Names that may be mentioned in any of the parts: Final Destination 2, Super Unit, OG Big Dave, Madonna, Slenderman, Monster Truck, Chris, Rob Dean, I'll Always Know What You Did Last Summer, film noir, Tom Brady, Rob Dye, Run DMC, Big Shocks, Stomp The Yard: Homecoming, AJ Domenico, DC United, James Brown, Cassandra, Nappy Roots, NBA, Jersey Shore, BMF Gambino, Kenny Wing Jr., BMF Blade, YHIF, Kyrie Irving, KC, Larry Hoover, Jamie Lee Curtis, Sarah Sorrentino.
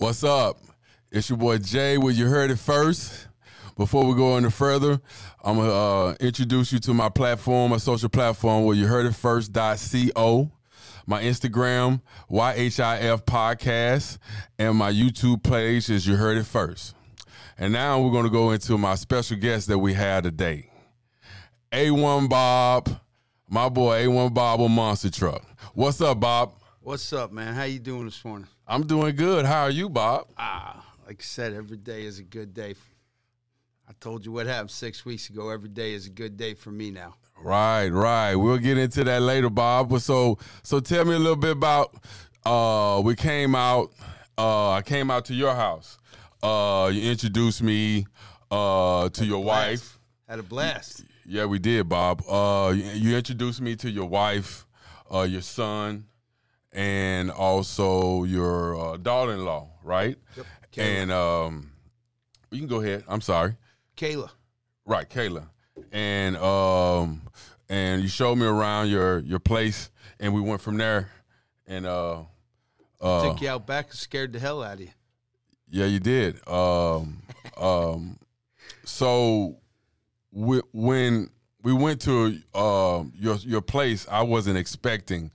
What's up? It's your boy Jay with You Heard It First. Before we go any further, I'm going to introduce you to my platform, my social platform, where you heard it first.co, my Instagram, YHIF Podcast, and my YouTube page is You Heard It First. And now we're going to go into my special guest that we had today, A1 Bob, my boy A1 Bob with Monster Truck. What's up, Bob? What's up, man? How you doing this morning? I'm doing good. How are you, Bob? Like I said, every day is a good day. I told you what happened 6 weeks ago. Every day is a good day for me now. Right, right. We'll get into that later, Bob. But so tell me a little bit about I came out to your house. You introduced me to your wife. Had a blast. Yeah, we did, Bob. You introduced me to your wife, your son, and also your daughter-in-law, right? Yep. Kayla. And you can go ahead. I'm sorry. Kayla. Right, Kayla. And you showed me around your place, and we went from there. And took you out back and scared the hell out of you. Yeah, you did. So when we went to your place, I wasn't expecting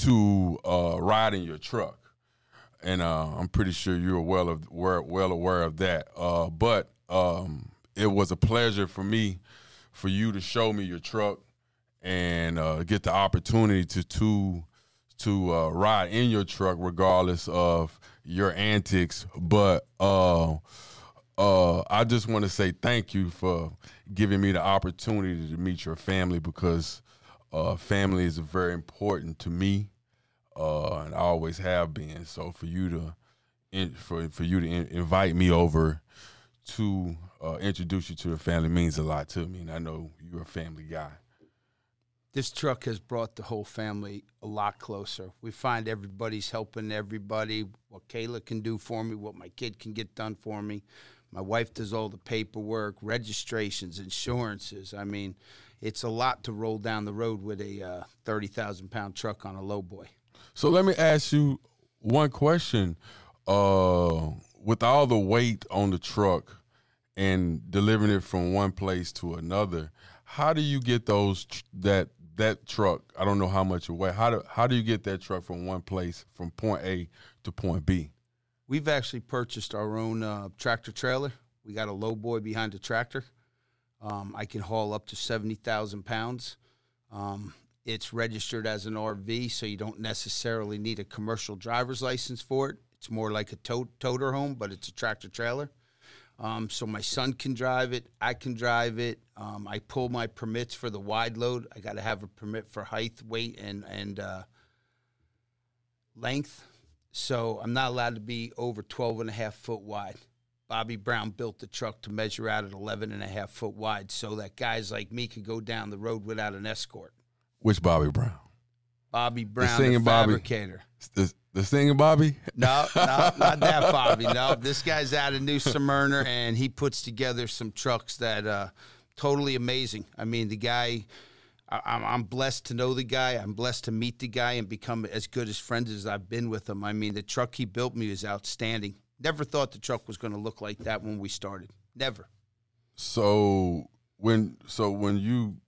to ride in your truck, and I'm pretty sure you were well aware of that. But it was a pleasure for you to show me your truck and get the opportunity to ride in your truck, regardless of your antics. But I just want to say thank you for giving me the opportunity to meet your family, because family is very important to me, and I always have been. So for you to invite me over to introduce you to the family means a lot to me, and I know you're a family guy. This truck has brought the whole family a lot closer. We find everybody's helping everybody. What Kayla can do for me, what my kid can get done for me. My wife does all the paperwork, registrations, insurances. I mean, it's a lot to roll down the road with a 30,000-pound truck on a lowboy. So let me ask you one question. With all the weight on the truck and delivering it from one place to another, how do you get that truck? I don't know how much it weighs. How do you get that truck from one place, from point A to point B? We've actually purchased our own tractor trailer. We got a lowboy behind the tractor. I can haul up to 70,000 pounds. It's registered as an RV, so you don't necessarily need a commercial driver's license for it. It's more like a toter home, but it's a tractor trailer. So my son can drive it. I can drive it. I pull my permits for the wide load. I got to have a permit for height, weight, and length. So I'm not allowed to be over 12 and a half foot wide. Bobby Brown built the truck to measure out at 11 and a half foot wide so that guys like me could go down the road without an escort. Which Bobby Brown? Bobby Brown, the fabricator. Bobby. The singing Bobby? No, not that Bobby. No, this guy's out of New Smyrna, and he puts together some trucks that totally amazing. I mean, the guy, I'm blessed to know the guy. I'm blessed to meet the guy and become as good as friends as I've been with him. I mean, the truck he built me is outstanding. Never thought the truck was going to look like that when we started. Never. So when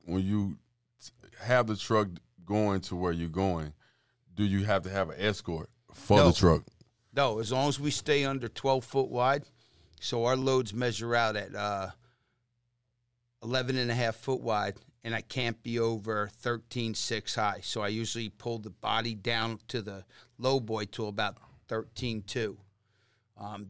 you have the truck going to where you're going, do you have to have an escort for the truck? No, as long as we stay under 12 foot wide. So our loads measure out at 11 and a half foot wide, and I can't be over 13.6 high. So I usually pull the body down to the low boy to about 13.2.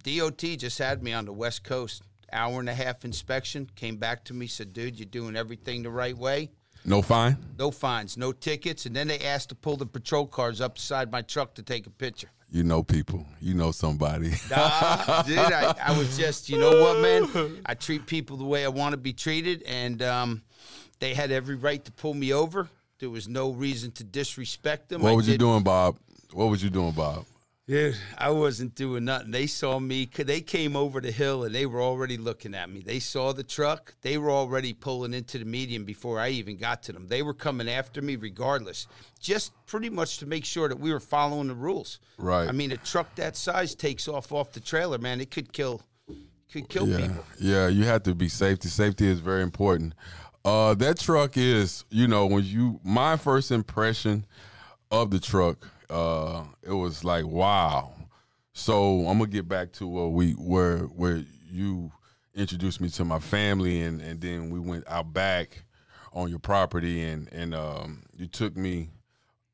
DOT just had me on the West Coast. Hour and a half inspection, came back to me, said, dude, you're doing everything the right way. No fine? No fines, no tickets. And then they asked to pull the patrol cars up beside my truck to take a picture. You know people. You know somebody. Nah, dude, I was just, you know what, man? I treat people the way I want to be treated, and they had every right to pull me over. There was no reason to disrespect them. What was you doing, Bob? Dude, I wasn't doing nothing. They saw me. They came over the hill, and they were already looking at me. They saw the truck. They were already pulling into the median before I even got to them. They were coming after me regardless, just pretty much to make sure that we were following the rules. Right. I mean, a truck that size takes off the trailer, man. It could kill people. Yeah, you have to be safety. Safety is very important. That truck is, you know, when you my first impression of the truck, it was like, wow. So I'm gonna get back to where you introduced me to my family, and then we went out back on your property, and you took me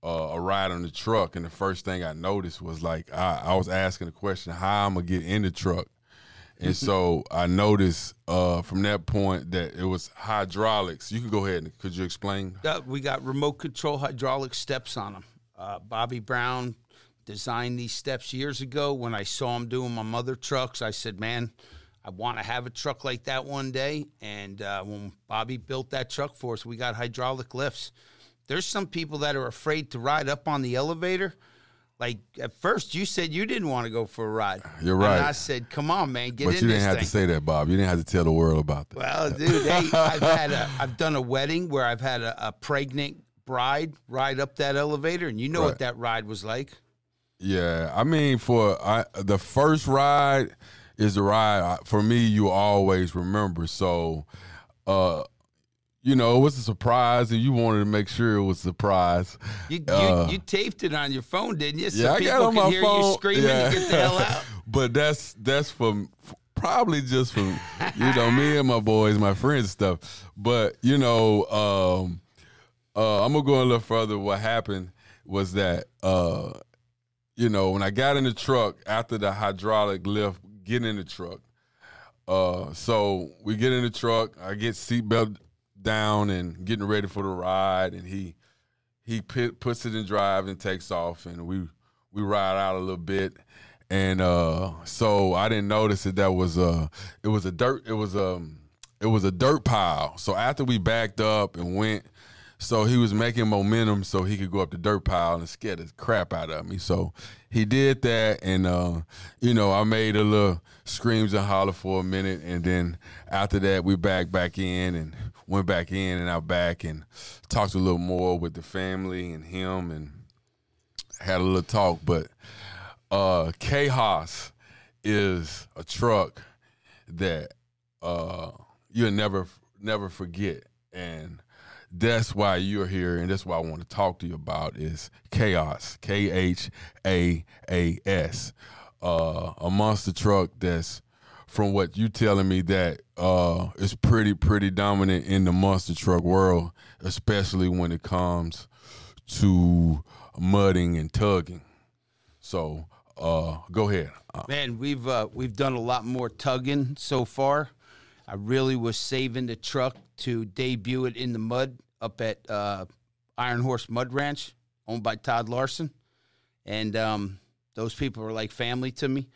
a ride on the truck, and the first thing I noticed was, like, I was asking the question, how I'm gonna get in the truck. And so I noticed from that point that it was hydraulics. You can go ahead. Could you explain? We got remote control hydraulic steps on them. Bobby Brown designed these steps years ago. When I saw him doing my mother trucks, I said, man, I want to have a truck like that one day. And when Bobby built that truck for us, we got hydraulic lifts. There's some people that are afraid to ride up on the elevator. Like, at first, you said you didn't want to go for a ride. You're right. And I said, come on, man, get in this thing. But you didn't have to say that, Bob. You didn't have to tell the world about that. Well, dude, I've done a wedding where I've had a pregnant bride ride up that elevator, and you know what that ride was like. Yeah, I mean, the first ride is the ride, for me, you always remember. So, you know, it was a surprise, and you wanted to make sure it was a surprise. You taped it on your phone, didn't you? So yeah, people I got on my hear phone. You screaming to get the hell out. But that's for probably just for, you know, me and my boys, my friends and stuff. But, you know, I'm going to go a little further. What happened was that, you know, when I got in the truck after the hydraulic lift, getting in the truck. So we get in the truck. I get seatbelt down and getting ready for the ride, and he puts it in drive and takes off, and we ride out a little bit, and so I didn't notice that it was a dirt pile. So after we backed up and went, so he was making momentum so he could go up the dirt pile and scare the crap out of me. So he did that, and you know, I made a little screams and holler for a minute, and then after that we back in and went back in and out back and talked a little more with the family and him and had a little talk. But Chaos is a truck that you'll never forget, and that's why you're here, and that's why I want to talk to you about is Chaos, KHAAS, a monster truck that's, from what you telling me, that it's pretty dominant in the monster truck world, especially when it comes to mudding and tugging. So go ahead. Man, we've done a lot more tugging so far. I really was saving the truck to debut it in the mud up at Iron Horse Mud Ranch, owned by Todd Larson. And those people were like family to me.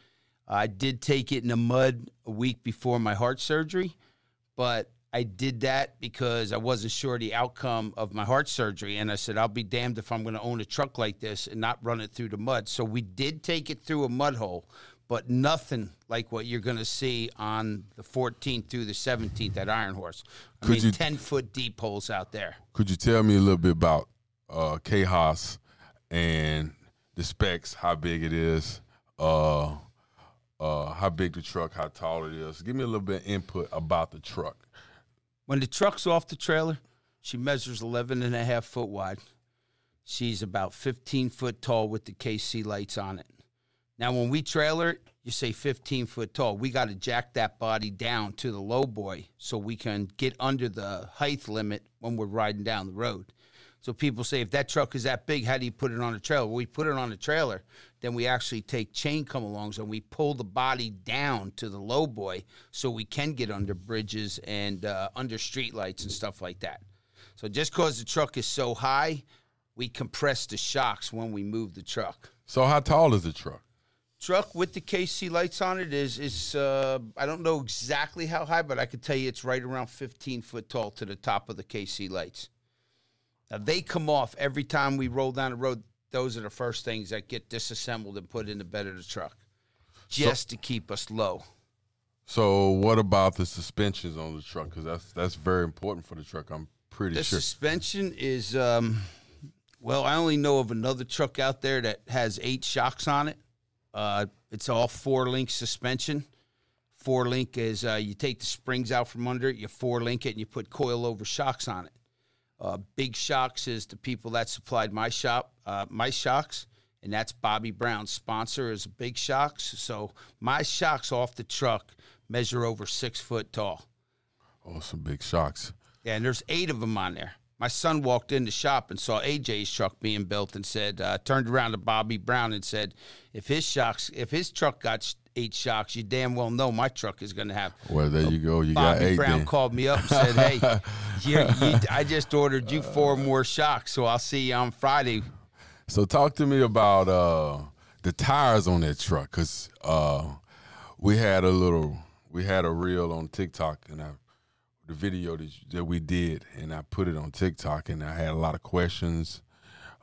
I did take it in the mud a week before my heart surgery, but I did that because I wasn't sure the outcome of my heart surgery. And I said, I'll be damned if I'm going to own a truck like this and not run it through the mud. So we did take it through a mud hole, but nothing like what you're going to see on the 14th through the 17th at Iron Horse. I mean, 10-foot deep holes out there. Could you tell me a little bit about Chaos and the specs, how big it is, how big the truck, how tall it is? Give me a little bit of input about the truck. When the truck's off the trailer, she measures 11.5 foot wide. She's about 15 foot tall with the KC lights on it. Now, when we trailer it, you say 15 foot tall. We got to jack that body down to the low boy so we can get under the height limit when we're riding down the road. So people say, if that truck is that big, how do you put it on a trailer? Well, we put it on a trailer, then we actually take chain come-alongs and we pull the body down to the low boy so we can get under bridges and under streetlights and stuff like that. So just because the truck is so high, we compress the shocks when we move the truck. So how tall is the truck? Truck with the KC lights on it is I don't know exactly how high, but I could tell you it's right around 15 foot tall to the top of the KC lights. Now, they come off every time we roll down the road. those are the first things that get disassembled and put in the bed of the truck just to keep us low. So what about the suspensions on the truck? Because that's very important for the truck, I'm pretty sure. The suspension is, well, I only know of another truck out there that has 8 shocks on it. It's all 4-link suspension. 4-link is you take the springs out from under it, you 4-link it, and you put coil-over shocks on it. Big Shocks is the people that supplied my shop, my shocks, and that's Bobby Brown's sponsor is Big Shocks. So my shocks off the truck measure over 6 foot tall. Oh, some big shocks. Yeah, and there's 8 of them on there. My son walked in the shop and saw AJ's truck being built and said, turned around to Bobby Brown and said, if his truck got 8 shocks, you damn well know my truck is going to have. Well, there you go. You Bobby got 8. Bobby Brown then called me up and said, hey, I just ordered you 4 more shocks, so I'll see you on Friday. So talk to me about the tires on that truck, because we had a reel on TikTok, and the video that we did, and I put it on TikTok, and I had a lot of questions,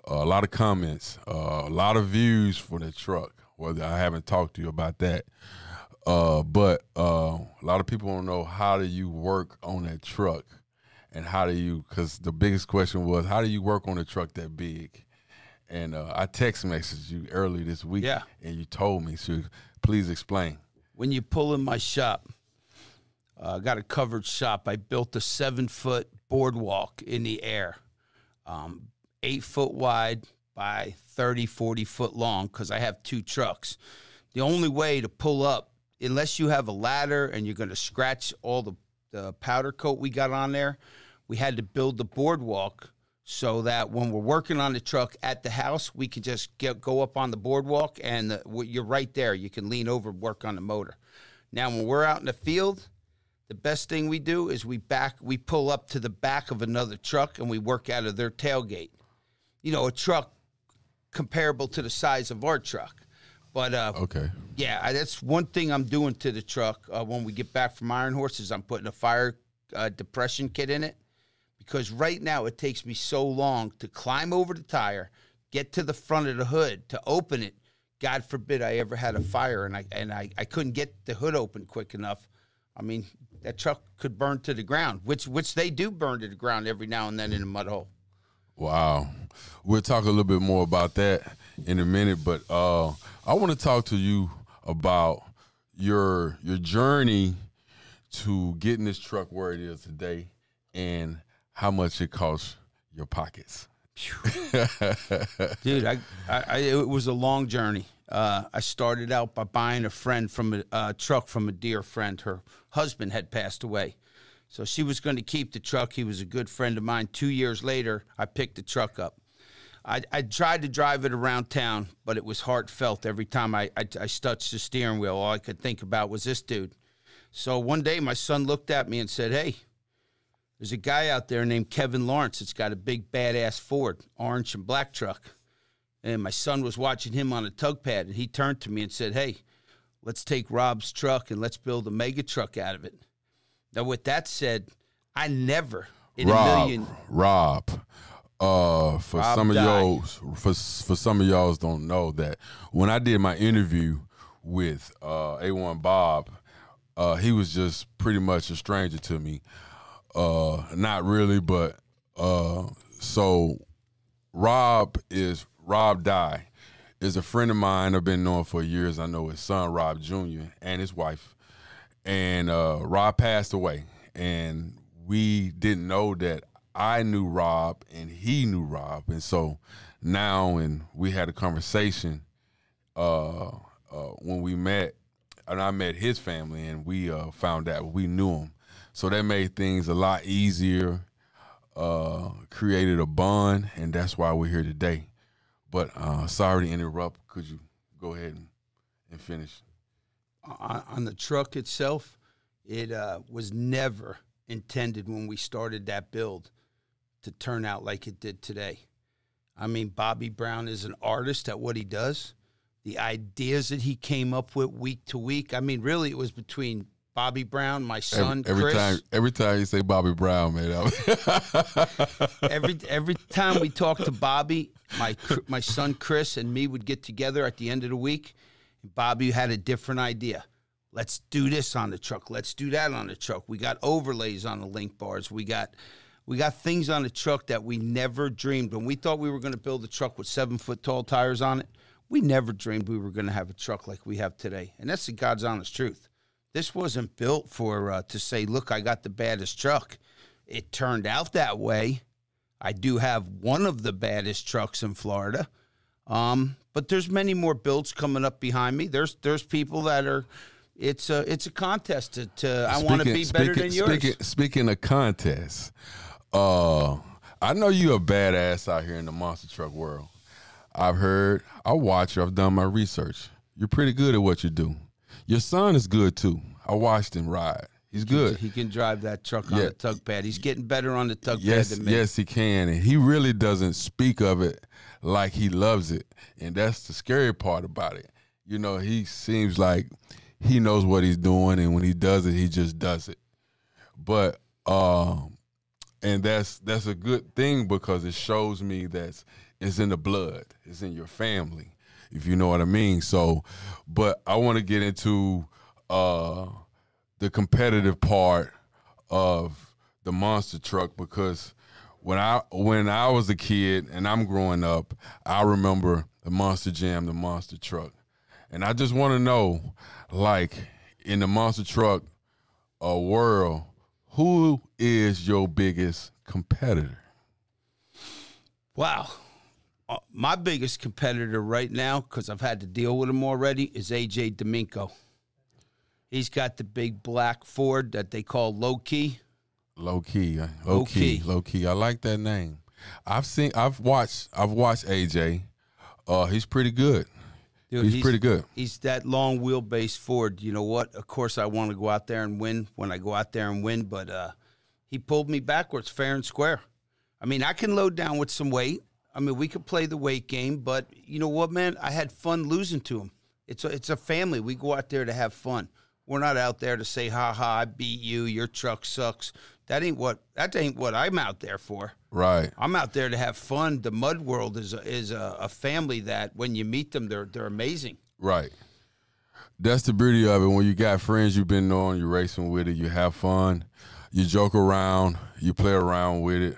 a lot of comments, a lot of views for the truck. Well, I haven't talked to you about that, but a lot of people don't know, how do you work on that truck, and because the biggest question was, how do you work on a truck that big? And I text messaged you early this week, and you told me, so please explain. When you pull in my shop, I got a covered shop. I built a 7-foot boardwalk in the air, 8 foot wide by 30, 40 foot long, because I have 2 trucks. The only way to pull up, unless you have a ladder and you're going to scratch all the powder coat we got on there, we had to build the boardwalk so that when we're working on the truck at the house, we can just go up on the boardwalk, and you're right there. You can lean over and work on the motor. Now, when we're out in the field, the best thing we do is we pull up to the back of another truck, and we work out of their tailgate. You know, a truck comparable to the size of our truck. But, yeah, that's one thing I'm doing to the truck when we get back from Iron Horse is I'm putting a fire depression kit in it. Because right now it takes me so long to climb over the tire, get to the front of the hood, to open it. God forbid I ever had a fire and I couldn't get the hood open quick enough. I mean, that truck could burn to the ground, which they do burn to the ground every now and then in a mud hole. Wow. We'll talk a little bit more about that in a minute, but I want to talk to you about your journey to getting this truck where it is today and how much it costs your pockets. Dude, it was a long journey. I started out by buying a friend from a truck from a dear friend. Her husband had passed away, so she was going to keep the truck. He was a good friend of mine. 2 years later, I picked the truck up. I tried to drive it around town, but it was heartfelt. Every time I touched the steering wheel, all I could think about was this dude. So one day, my son looked at me and said, hey, there's a guy out there named Kevin Lawrence that's got a big badass Ford, orange and black truck. And my son was watching him on a tug pad, and he turned to me and said, hey, let's take Rob's truck and let's build a mega truck out of it. Now, with that said, I never in a million. For some of y'all don't know that when I did my interview with A1 Bob, he was just pretty much a stranger to me. Not really, but so Rob Dye is a friend of mine I've been knowing for years. I know his son Rob Jr. and his wife, and Rob passed away, and we didn't know that I knew Rob and he knew Rob, and so now and we had a conversation when we met, and I met his family, and we found out we knew him. So that made things a lot easier, created a bond, and that's why we're here today. But sorry to interrupt. Could you go ahead and finish? On the truck itself, it was never intended when we started that build to turn out like it did today. I mean, Bobby Brown is an artist at what he does. The ideas that he came up with week to week, I mean, really it was between Bobby Brown, my son, Chris. Every time you say Bobby Brown, man. Every time we talked to Bobby, my son Chris and me would get together at the end of the week. And Bobby had a different idea. Let's do this on the truck. Let's do that on the truck. We got overlays on the link bars. We got things on the truck that we never dreamed. When we thought we were going to build a truck with 7-foot-tall tires on it, we never dreamed we were going to have a truck like we have today. And that's the God's honest truth. This wasn't built for to say, look, I got the baddest truck. It turned out that way. I do have one of the baddest trucks in Florida. But there's many more builds coming up behind me. There's people that are... It's a contest to I want to be better than yours. Speaking of contests, I know you're a badass out here in the monster truck world. I've heard, I watch you, I've done my research. You're pretty good at what you do. Your son is good too. I watched him ride. He's good. He can drive that truck on the tug pad. He's getting better on the tug pad than me. Yes, he can. And he really doesn't speak of it like he loves it. And that's the scary part about it. You know, he seems like he knows what he's doing, and when he does it, he just does it. But and that's a good thing, because it shows me that it's in the blood. It's in your family, if you know what I mean. So, but I want to get into the competitive part of the monster truck, because when I was a kid and I'm growing up, I remember the Monster Jam, the monster truck. And I just want to know, like, in the monster truck world, who is your biggest competitor? Wow. My biggest competitor right now, because I've had to deal with him already, is AJ Domenico. He's got the big black Ford that they call Low-Key. Low-Key. Low-Key. Low-Key. I like that name. I've watched AJ. He's pretty good. Dude, he's pretty good. He's that long wheelbase Ford. You know what? Of course, I want to go out there and win when I go out there and win, but he pulled me backwards, fair and square. I mean, I can load down with some weight. I mean, we could play the weight game, but you know what, man? I had fun losing to him. It's a family. We go out there to have fun. We're not out there to say, ha, I beat you, your truck sucks. That ain't what I'm out there for. Right. I'm out there to have fun. The Mud World is a family that when you meet them, they're amazing. Right. That's the beauty of it. When you got friends you've been on, you're racing with it, you have fun, you joke around, you play around with it.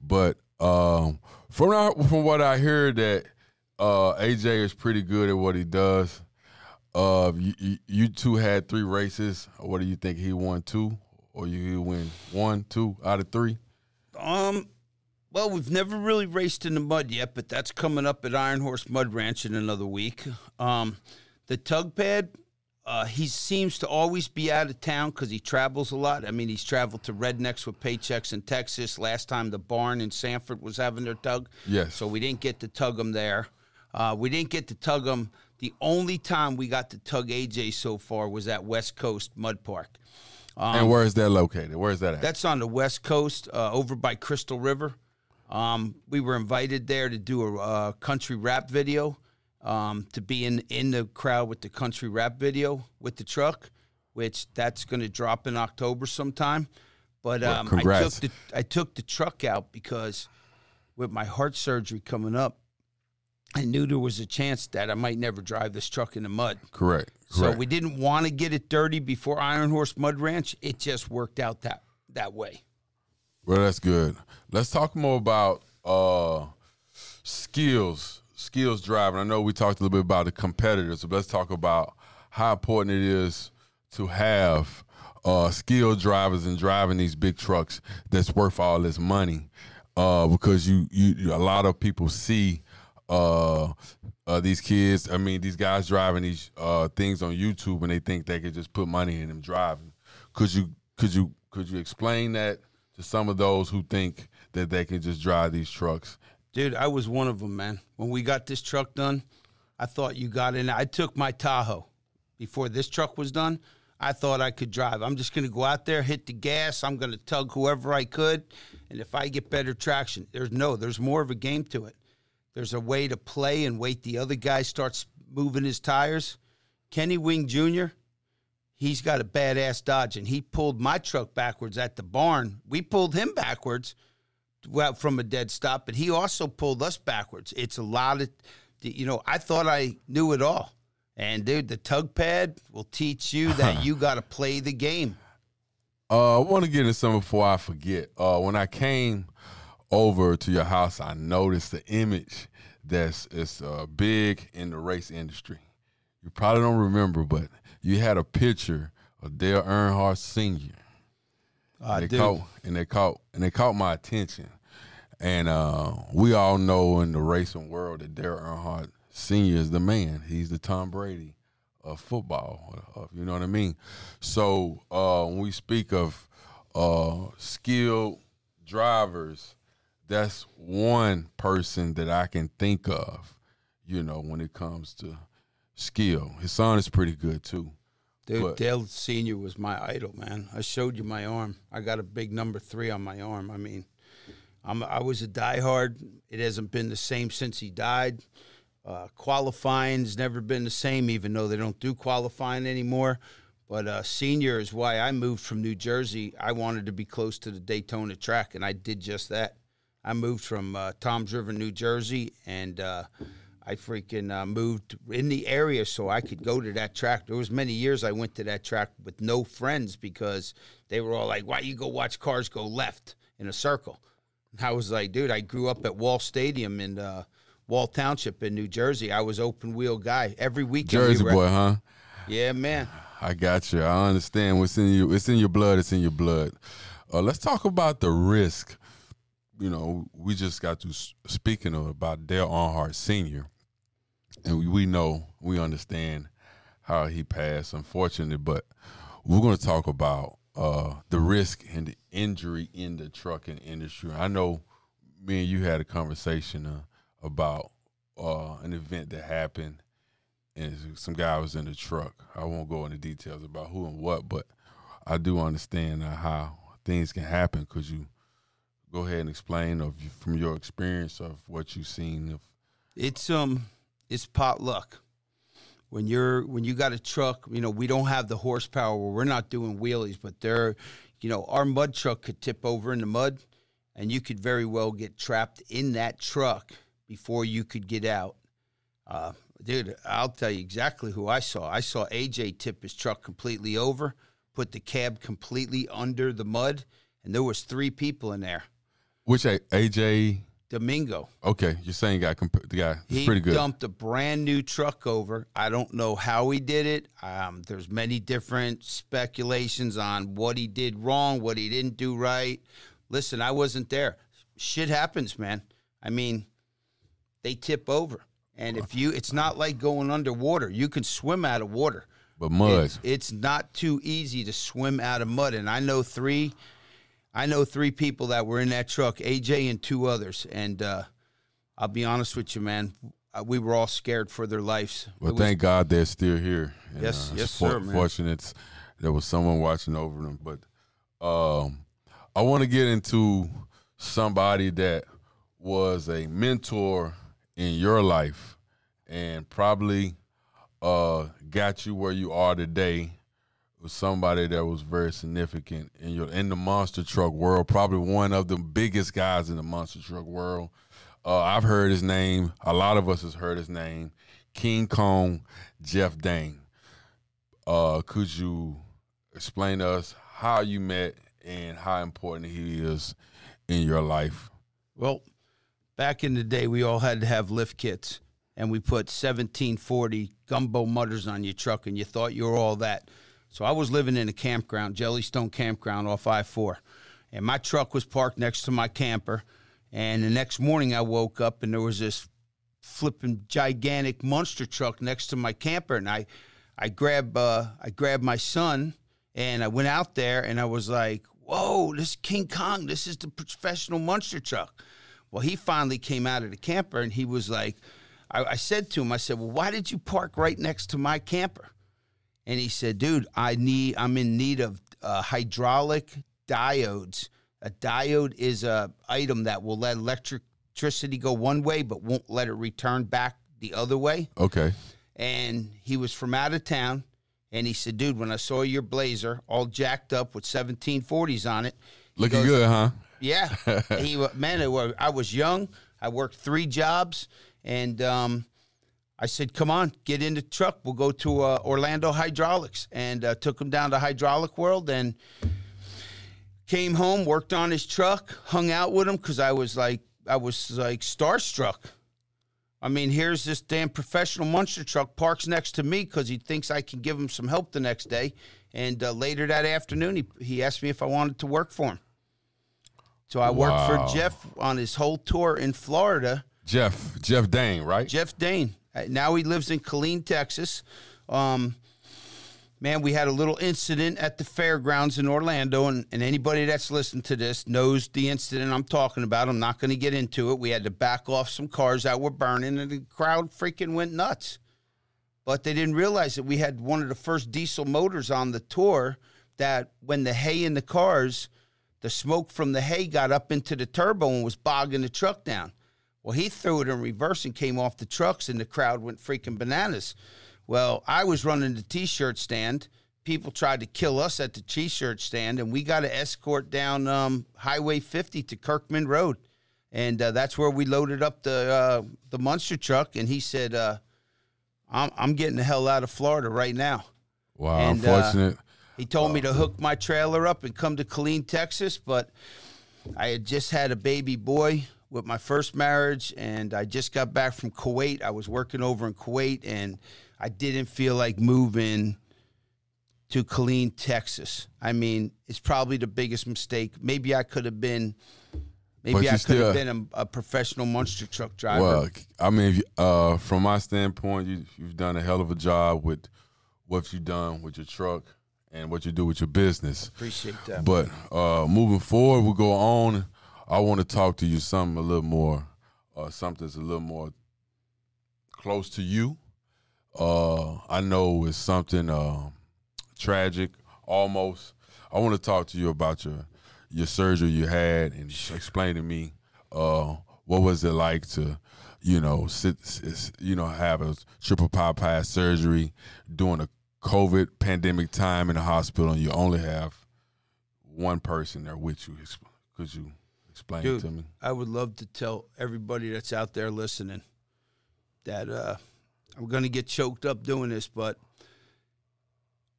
But from what I hear, that AJ is pretty good at what he does. You two had 3 races. What do you think? He won 2, or you win 1, 2 out of 3? Well, we've never really raced in the mud yet, but that's coming up at Iron Horse Mud Ranch in another week. The tug pad, he seems to always be out of town because he travels a lot. I mean, he's traveled to Rednecks with paychecks in Texas. Last time, the barn in Sanford was having their tug. Yes. So we didn't get to tug him there. We didn't get to tug him. The only time we got to tug AJ so far was at West Coast Mud Park. And where is that located? Where is that at? That's on the West Coast, over by Crystal River. We were invited there to do a country rap video, to be in the crowd with the country rap video with the truck, which that's going to drop in October sometime. But I took the truck out because with my heart surgery coming up, I knew there was a chance that I might never drive this truck in the mud. Correct. So we didn't want to get it dirty before Iron Horse Mud Ranch. It just worked out that way. Well, that's good. Let's talk more about skills driving. I know we talked a little bit about the competitors, but let's talk about how important it is to have skilled drivers and driving these big trucks that's worth all this money, because you a lot of people see these kids, I mean, these guys driving these things on YouTube, and they think they could just put money in them driving. Could you explain that to some of those who think that they can just drive these trucks? Dude, I was one of them, man. When we got this truck done, I thought you got in. I took my Tahoe before this truck was done. I thought I could drive. I'm just going to go out there, hit the gas. I'm going to tug whoever I could, and if I get better traction, there's more of a game to it. There's a way to play and wait the other guy starts moving his tires. Kenny Wing Jr., he's got a badass Dodge, and he pulled my truck backwards at the barn. We pulled him backwards from a dead stop, but he also pulled us backwards. It's a lot of, you know, I thought I knew it all. And, dude, the tug pad will teach you that you got to play the game. I want to get into something before I forget. When I came over to your house, I noticed the image that's big in the race industry. You probably don't remember, but you had a picture of Dale Earnhardt Sr. They caught my attention. And we all know in the racing world that Dale Earnhardt Sr. is the man. He's the Tom Brady of football. You know what I mean? So when we speak of skilled drivers, that's one person that I can think of, you know, when it comes to skill. His son is pretty good, too. Dude, Dale Sr. was my idol, man. I showed you my arm. I got a big number 3 on my arm. I mean, I was a diehard. It hasn't been the same since he died. Qualifying's never been the same, even though they don't do qualifying anymore. But Senior is why I moved from New Jersey. I wanted to be close to the Daytona track, and I did just that. I moved from Toms River, New Jersey, and I freaking moved in the area so I could go to that track. There was many years I went to that track with no friends because they were all like, why you go watch cars go left in a circle? And I was like, dude, I grew up at Wall Stadium in Wall Township in New Jersey. I was open-wheel guy. Every weekend. Jersey boy, huh? Yeah, man. I got you. I understand what's in you. It's in your blood. It's in your blood. Let's talk about the risk. You know, we just got to speaking about Dale Earnhardt Sr., and we understand how he passed, unfortunately, but we're going to talk about the risk and the injury in the trucking industry. I know me and you had a conversation about an event that happened, and some guy was in the truck. I won't go into details about who and what, but I do understand how things can happen. Because you go ahead and explain from your experience of what you've seen. It's potluck. When you got a truck, you know, we don't have the horsepower. We're not doing wheelies, but our mud truck could tip over in the mud, and you could very well get trapped in that truck before you could get out. Dude, I'll tell you exactly who I saw. I saw AJ tip his truck completely over, put the cab completely under the mud, and there was 3 people in there. Which AJ? Domenico. Okay, you're saying the guy is pretty good. He dumped a brand new truck over. I don't know how he did it. There's many different speculations on what he did wrong, what he didn't do right. Listen, I wasn't there. Shit happens, man. I mean, they tip over. And it's not like going underwater. You can swim out of water. But mud. It's not too easy to swim out of mud. And I know 3 people that were in that truck, AJ and 2 others. And I'll be honest with you, man, we were all scared for their lives. Well, thank God they're still here. And, yes, sir, man. Fortunate there was someone watching over them. But I want to get into somebody that was a mentor in your life and probably got you where you are today. Was somebody that was very significant in the monster truck world, probably one of the biggest guys in the monster truck world. I've heard his name. A lot of us has heard his name, King Kong Jeff Dane. Could you explain to us how you met and how important he is in your life? Well, back in the day, we all had to have lift kits, and we put 1740 gumbo mudders on your truck, and you thought you were all that. So I was living in a campground, Jellystone Campground off I-4. And my truck was parked next to my camper. And the next morning I woke up and there was this flipping gigantic monster truck next to my camper. And I grabbed my son and I went out there and I was like, whoa, this is King Kong. This is the professional monster truck. Well, he finally came out of the camper and he was like, I said to him, I said, well, why did you park right next to my camper? And he said, dude, I'm in need of hydraulic diodes. A diode is an item that will let electricity go one way but won't let it return back the other way. Okay. And he was from out of town, And he said, dude, when I saw your blazer all jacked up with 1740s on it. Looking good, huh? Yeah. Man, I was young. I worked 3 jobs. And I said, come on, get in the truck. We'll go to Orlando Hydraulics. And took him down to Hydraulic World and came home, worked on his truck, hung out with him because I was like starstruck. I mean, here's this damn professional monster truck parks next to me because he thinks I can give him some help the next day. And later that afternoon, he asked me if I wanted to work for him. So I worked for Jeff on his whole tour in Florida. Jeff Dane, right? Jeff Dane. Now he lives in Killeen, Texas. Man, we had a little incident at the fairgrounds in Orlando, and anybody that's listened to this knows the incident I'm talking about. I'm not going to get into it. We had to back off some cars that were burning, and the crowd freaking went nuts. But they didn't realize that we had one of the first diesel motors on the tour that when the hay in the cars, the smoke from the hay got up into the turbo and was bogging the truck down. Well, he threw it in reverse and came off the trucks, and the crowd went freaking bananas. Well, I was running the T-shirt stand. People tried to kill us at the T-shirt stand, and we got to escort down Highway 50 to Kirkman Road. And that's where we loaded up the monster truck, and he said, I'm getting the hell out of Florida right now. Wow, and, unfortunate. He told me to hook my trailer up and come to Killeen, Texas, but I had just had a baby boy with my first marriage, and I just got back from Kuwait. I was working over in Kuwait, and I didn't feel like moving to Killeen, Texas. I mean, it's probably the biggest mistake. Maybe I could have been, a professional monster truck driver. Well, I mean, from my standpoint, you've done a hell of a job with what you've done with your truck and what you do with your business. Appreciate that. But moving forward, we'll go on. I want to talk to you something that's a little more close to you. I know it's something tragic, almost. I want to talk to you about your surgery you had, and explain to me what was it like to, have a triple bypass surgery during a COVID pandemic time in the hospital, and you only have one person there with you. Could you explain it to me? I would love to tell everybody that's out there listening that I'm going to get choked up doing this, but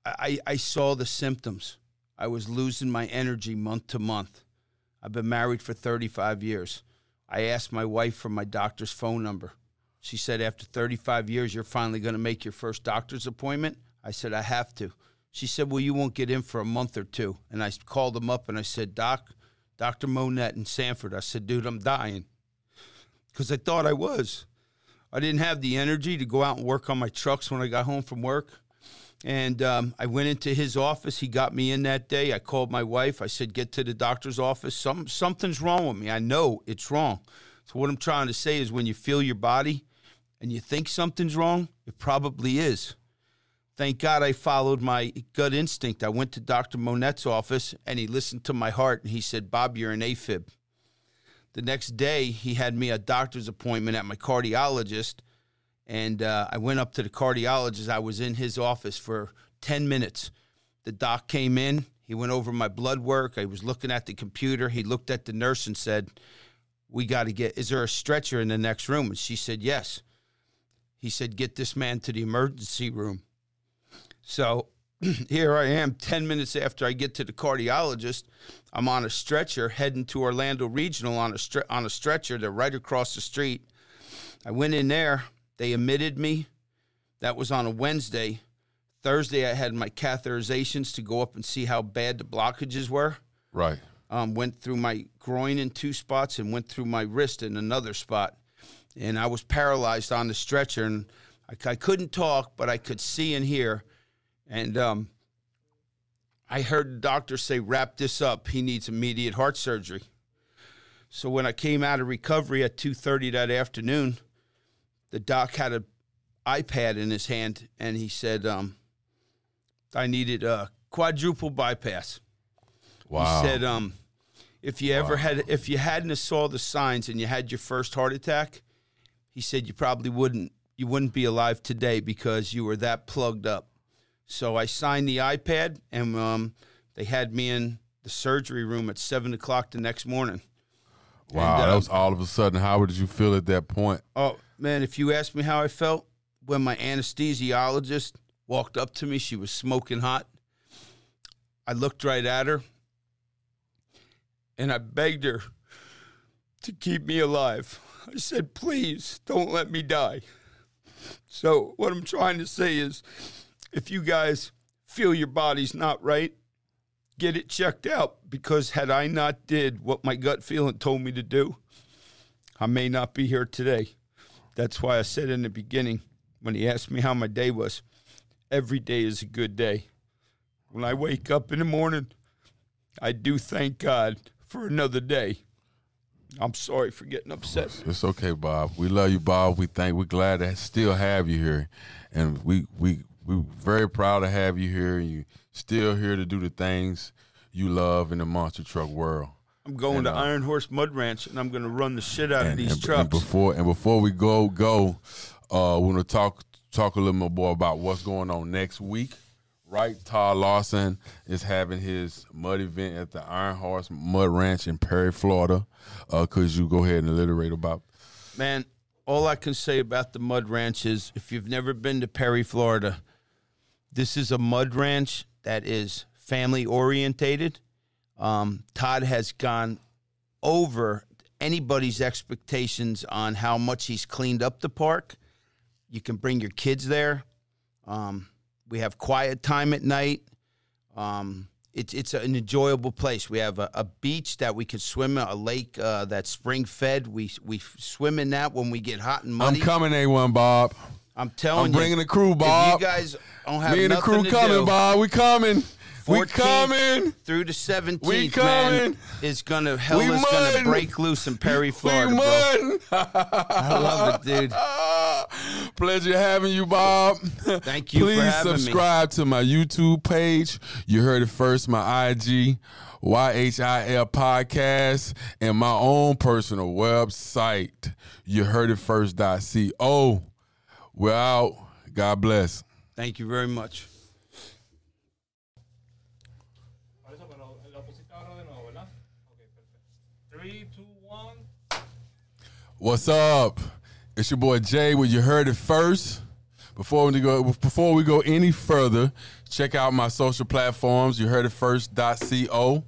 I saw the symptoms. I was losing my energy month to month. I've been married for 35 years. I asked my wife for my doctor's phone number. She said, after 35 years, you're finally going to make your first doctor's appointment? I said, I have to. She said, well, you won't get in for a month or two. And I called them up and I said, Dr. Monette in Sanford. I said, dude, I'm dying. Because I thought I was. I didn't have the energy to go out and work on my trucks when I got home from work. And I went into his office. He got me in that day. I called my wife. I said, get to the doctor's office. Something's wrong with me. I know it's wrong. So what I'm trying to say is when you feel your body and you think something's wrong, it probably is. Thank God I followed my gut instinct. I went to Dr. Monette's office, and he listened to my heart, and he said, Bob, you're an AFib. The next day, he had me a doctor's appointment at my cardiologist, and I went up to the cardiologist. I was in his office for 10 minutes. The doc came in. He went over my blood work. I was looking at the computer. He looked at the nurse and said, is there a stretcher in the next room? And she said, yes. He said, get this man to the emergency room. So here I am, 10 minutes after I get to the cardiologist. I'm on a stretcher heading to Orlando Regional on a stretcher. They're right across the street. I went in there. They admitted me. That was on a Wednesday. Thursday, I had my catheterizations to go up and see how bad the blockages were. Right. Went through my groin in 2 spots and went through my wrist in another spot. And I was paralyzed on the stretcher. And I couldn't talk, but I could see and hear. And I heard the doctor say, wrap this up. He needs immediate heart surgery. So when I came out of recovery at 2:30 that afternoon, the doc had an iPad in his hand, and he said, I needed a quadruple bypass. Wow. He said, if you hadn't saw the signs and you had your first heart attack, he said you probably wouldn't be alive today because you were that plugged up. So I signed the iPad, and they had me in the surgery room at 7 o'clock the next morning. Wow, and, that was all of a sudden. How did you feel at that point? Oh, man, if you ask me how I felt, when my anesthesiologist walked up to me, she was smoking hot. I looked right at her, and I begged her to keep me alive. I said, please don't let me die. So what I'm trying to say is, if you guys feel your body's not right, get it checked out, because had I not did what my gut feeling told me to do, I may not be here today. That's why I said in the beginning, when he asked me how my day was, every day is a good day. When I wake up in the morning, I do thank God for another day. I'm sorry for getting upset. It's okay, Bob. We love you, Bob. We're glad to still have you here. And we're very proud to have you here. You're still here to do the things you love in the monster truck world. I'm going to Iron Horse Mud Ranch, and I'm going to run the shit out of these trucks. And before we go, we're going to talk a little bit more about what's going on next week. Right, Todd Larson is having his mud event at the Iron Horse Mud Ranch in Perry, Florida. Could you go ahead and alliterate about? Man, all I can say about the mud ranch is, if you've never been to Perry, Florida, this is a mud ranch that is family orientated. Todd has gone over anybody's expectations on how much he's cleaned up the park. You can bring your kids there. We have quiet time at night. It's an enjoyable place. We have a beach that we can swim in, a lake that's spring-fed. We swim in that when we get hot and muddy. I'm coming, A1 Bob. I'm telling you. I'm bringing the crew, Bob. You guys don't have nothing to do. Me and the crew coming, Bob. We coming. 14th through the 17th, we coming. Man, is going to, hell is going to break loose in Perry, Florida, bro. I love it, dude. Pleasure having you, Bob. Thank you. Please for having subscribe me. To my YouTube page. You heard it first, my IG, YHIL Podcast, and my own personal website, you heard it first.co. We're out. God bless. Thank you very much. What's up? It's your boy Jay. Well, you heard it first. Before we go any further, check out my social platforms. You heard it first.co,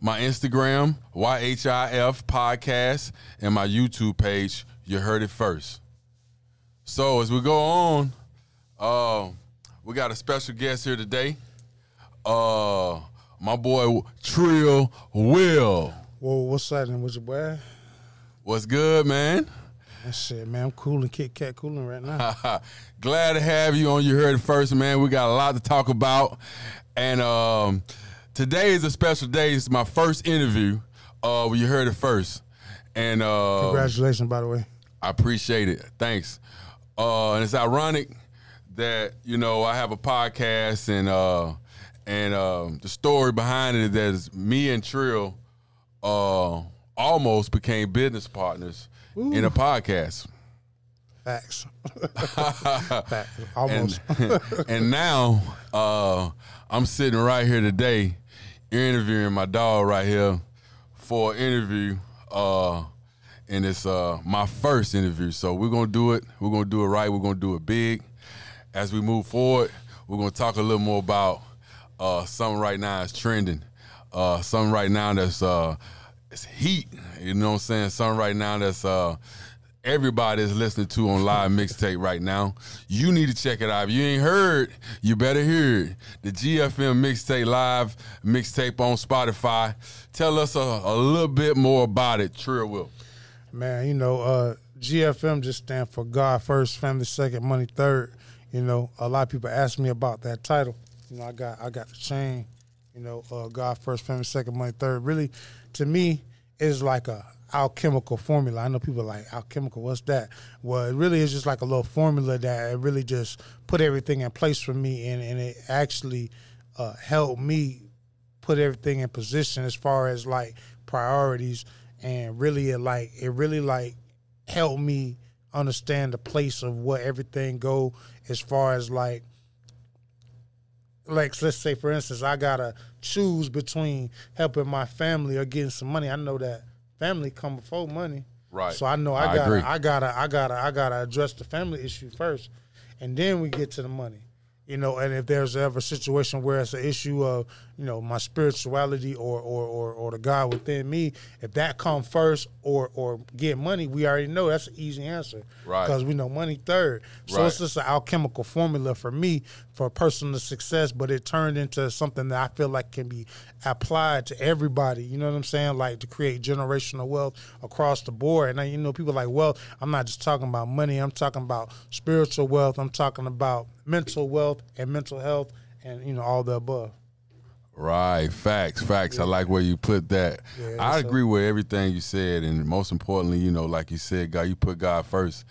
my Instagram, YHIF Podcast, and my YouTube page, You Heard It First. So as we go on, we got a special guest here today. My boy Trill Will. Whoa, what's that? And what's your boy? What's good, man? That shit, man. I'm cooling, Kit Kat cooling right now. Glad to have you on You Heard It First, man. We got a lot to talk about. And today is a special day. It's my first interview where You Heard It First. And congratulations, by the way. I appreciate it. Thanks. And it's ironic that, you know, I have a podcast, and the story behind it is me and Trill almost became business partners. Ooh. In a podcast. Facts. Facts. Almost. And now I'm sitting right here today interviewing my dog right here for an interview. And it's my first interview. So we're going to do it. We're going to do it right. We're going to do it big. As we move forward, we're going to talk a little more about something right now is trending. Something right now that's... it's heat, you know what I'm saying? Something right now that's everybody is listening to on live mixtape right now. You need to check it out. If you ain't heard, you better hear it. The GFM mixtape, live mixtape on Spotify. Tell us a little bit more about it, Trill Will. Man, you know, GFM just stands for God First, Family Second, Money Third. You know, a lot of people ask me about that title. You know, I got the chain. You know, God First, Family Second, Money Third. Really, to me, is like a alchemical formula. I know people are like, alchemical, what's that? Well, it really is just like a little formula that it really just put everything in place for me, and it actually helped me put everything in position as far as like priorities, and really it really helped me understand the place of where everything go as far as like like, let's say, for instance, I got to choose between helping my family or getting some money. I know that family come before money. Right. So I know I gotta address the family issue first, and then we get to the money. You know, and if there's ever a situation where it's an issue of, you know, my spirituality or the God within me, if that comes first or get money, we already know that's an easy answer. Right. Because we know money third. So right. It's just an alchemical formula for me for personal success, but it turned into something that I feel like can be applied to everybody. You know what I'm saying? Like, to create generational wealth across the board. And, you know, people like, well, I'm not just talking about money. I'm talking about spiritual wealth. I'm talking about mental wealth and mental health and, you know, all the above. Right. Facts. Yeah. I like where you put that. Yeah, I agree with everything you said. And most importantly, you know, like you said, God, you put God first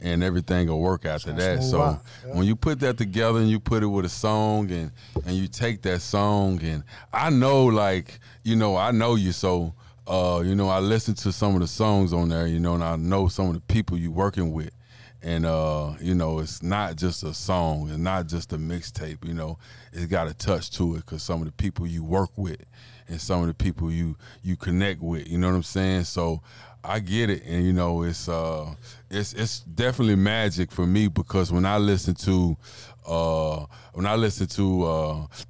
and everything will work after that. So yeah. When you put that together and you put it with a song and you take that song, and I know, like, you know, I know you. So, you know, I listen to some of the songs on there, you know, and I know some of the people you working with. And, you know, it's not just a song and not just a mixtape, you know. It's got a touch to it because some of the people you work with and some of the people you connect with, you know what I'm saying? So I get it. And, you know, it's definitely magic for me because when I listen to the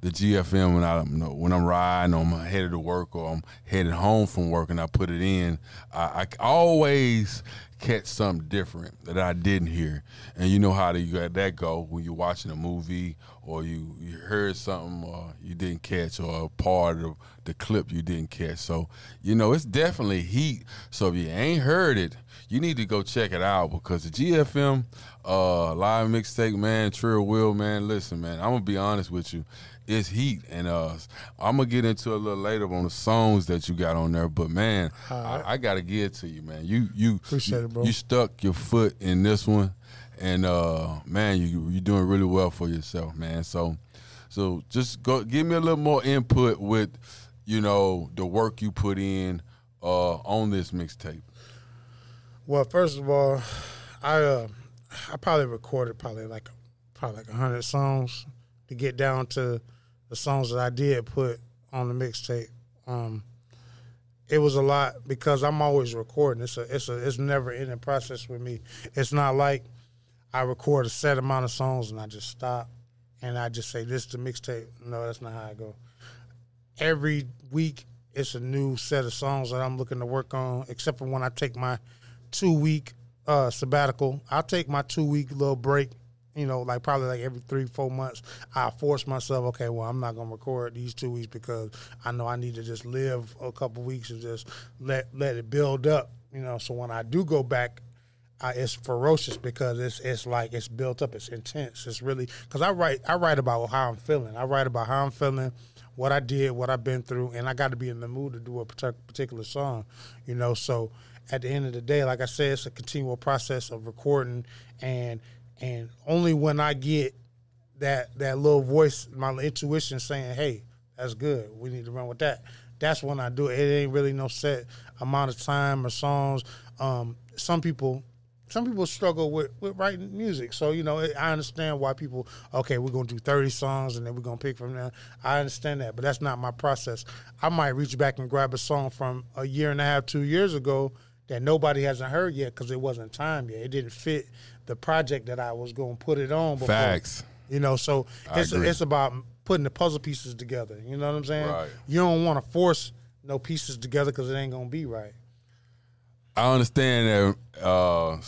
GFM when I'm riding or I'm headed to work or I'm headed home from work and I put it in, I always – catch something different that I didn't hear. And you know how you got that go when you're watching a movie or you heard something or you didn't catch, or a part of the clip you didn't catch. So, you know, it's definitely heat. So if you ain't heard it, you need to go check it out because the GFM live mixtape, man, Trill Will, man, listen, man, I'm going to be honest with you. It's heat, and I'm going to get into a little later on the songs that you got on there, but, man, right. I got to give it to you, man. You stuck your foot in this one, and, man, you're doing really well for yourself, man. So just go give me a little more input with, you know, the work you put in on this mixtape. Well, first of all, I probably recorded probably like 100 songs to get down to the songs that I did put on the mixtape. It was a lot because I'm always recording. It's never ending process with me. It's not like I record a set amount of songs and I just stop and I just say, this is the mixtape. No, that's not how I go. Every week it's a new set of songs that I'm looking to work on, except for when I take my 2-week sabbatical. I'll take my 2-week little break. You know, like probably like every 3-4 months, I force myself, okay, well, I'm not going to record these 2 weeks because I know I need to just live a couple weeks and just let it build up, you know. So when I do go back, it's ferocious because it's like it's built up, it's intense. It's really – because I write about how I'm feeling. I write about how I'm feeling, what I did, what I've been through, and I got to be in the mood to do a particular song, you know. So at the end of the day, like I said, it's a continual process of recording and only when I get that little voice, my intuition saying, hey, that's good, we need to run with that, that's when I do it. It ain't really no set amount of time or songs. Some people struggle with writing music. So, you know, I understand why people, okay, we're going to do 30 songs and then we're going to pick from there. I understand that, but that's not my process. I might reach back and grab a song from a year and a half, 2 years ago that nobody hasn't heard yet because it wasn't time yet. It didn't fit the project that I was going to put it on before. Facts. You know, so it's about putting the puzzle pieces together. You know what I'm saying? Right. You don't want to force no pieces together because it ain't going to be right. I understand that.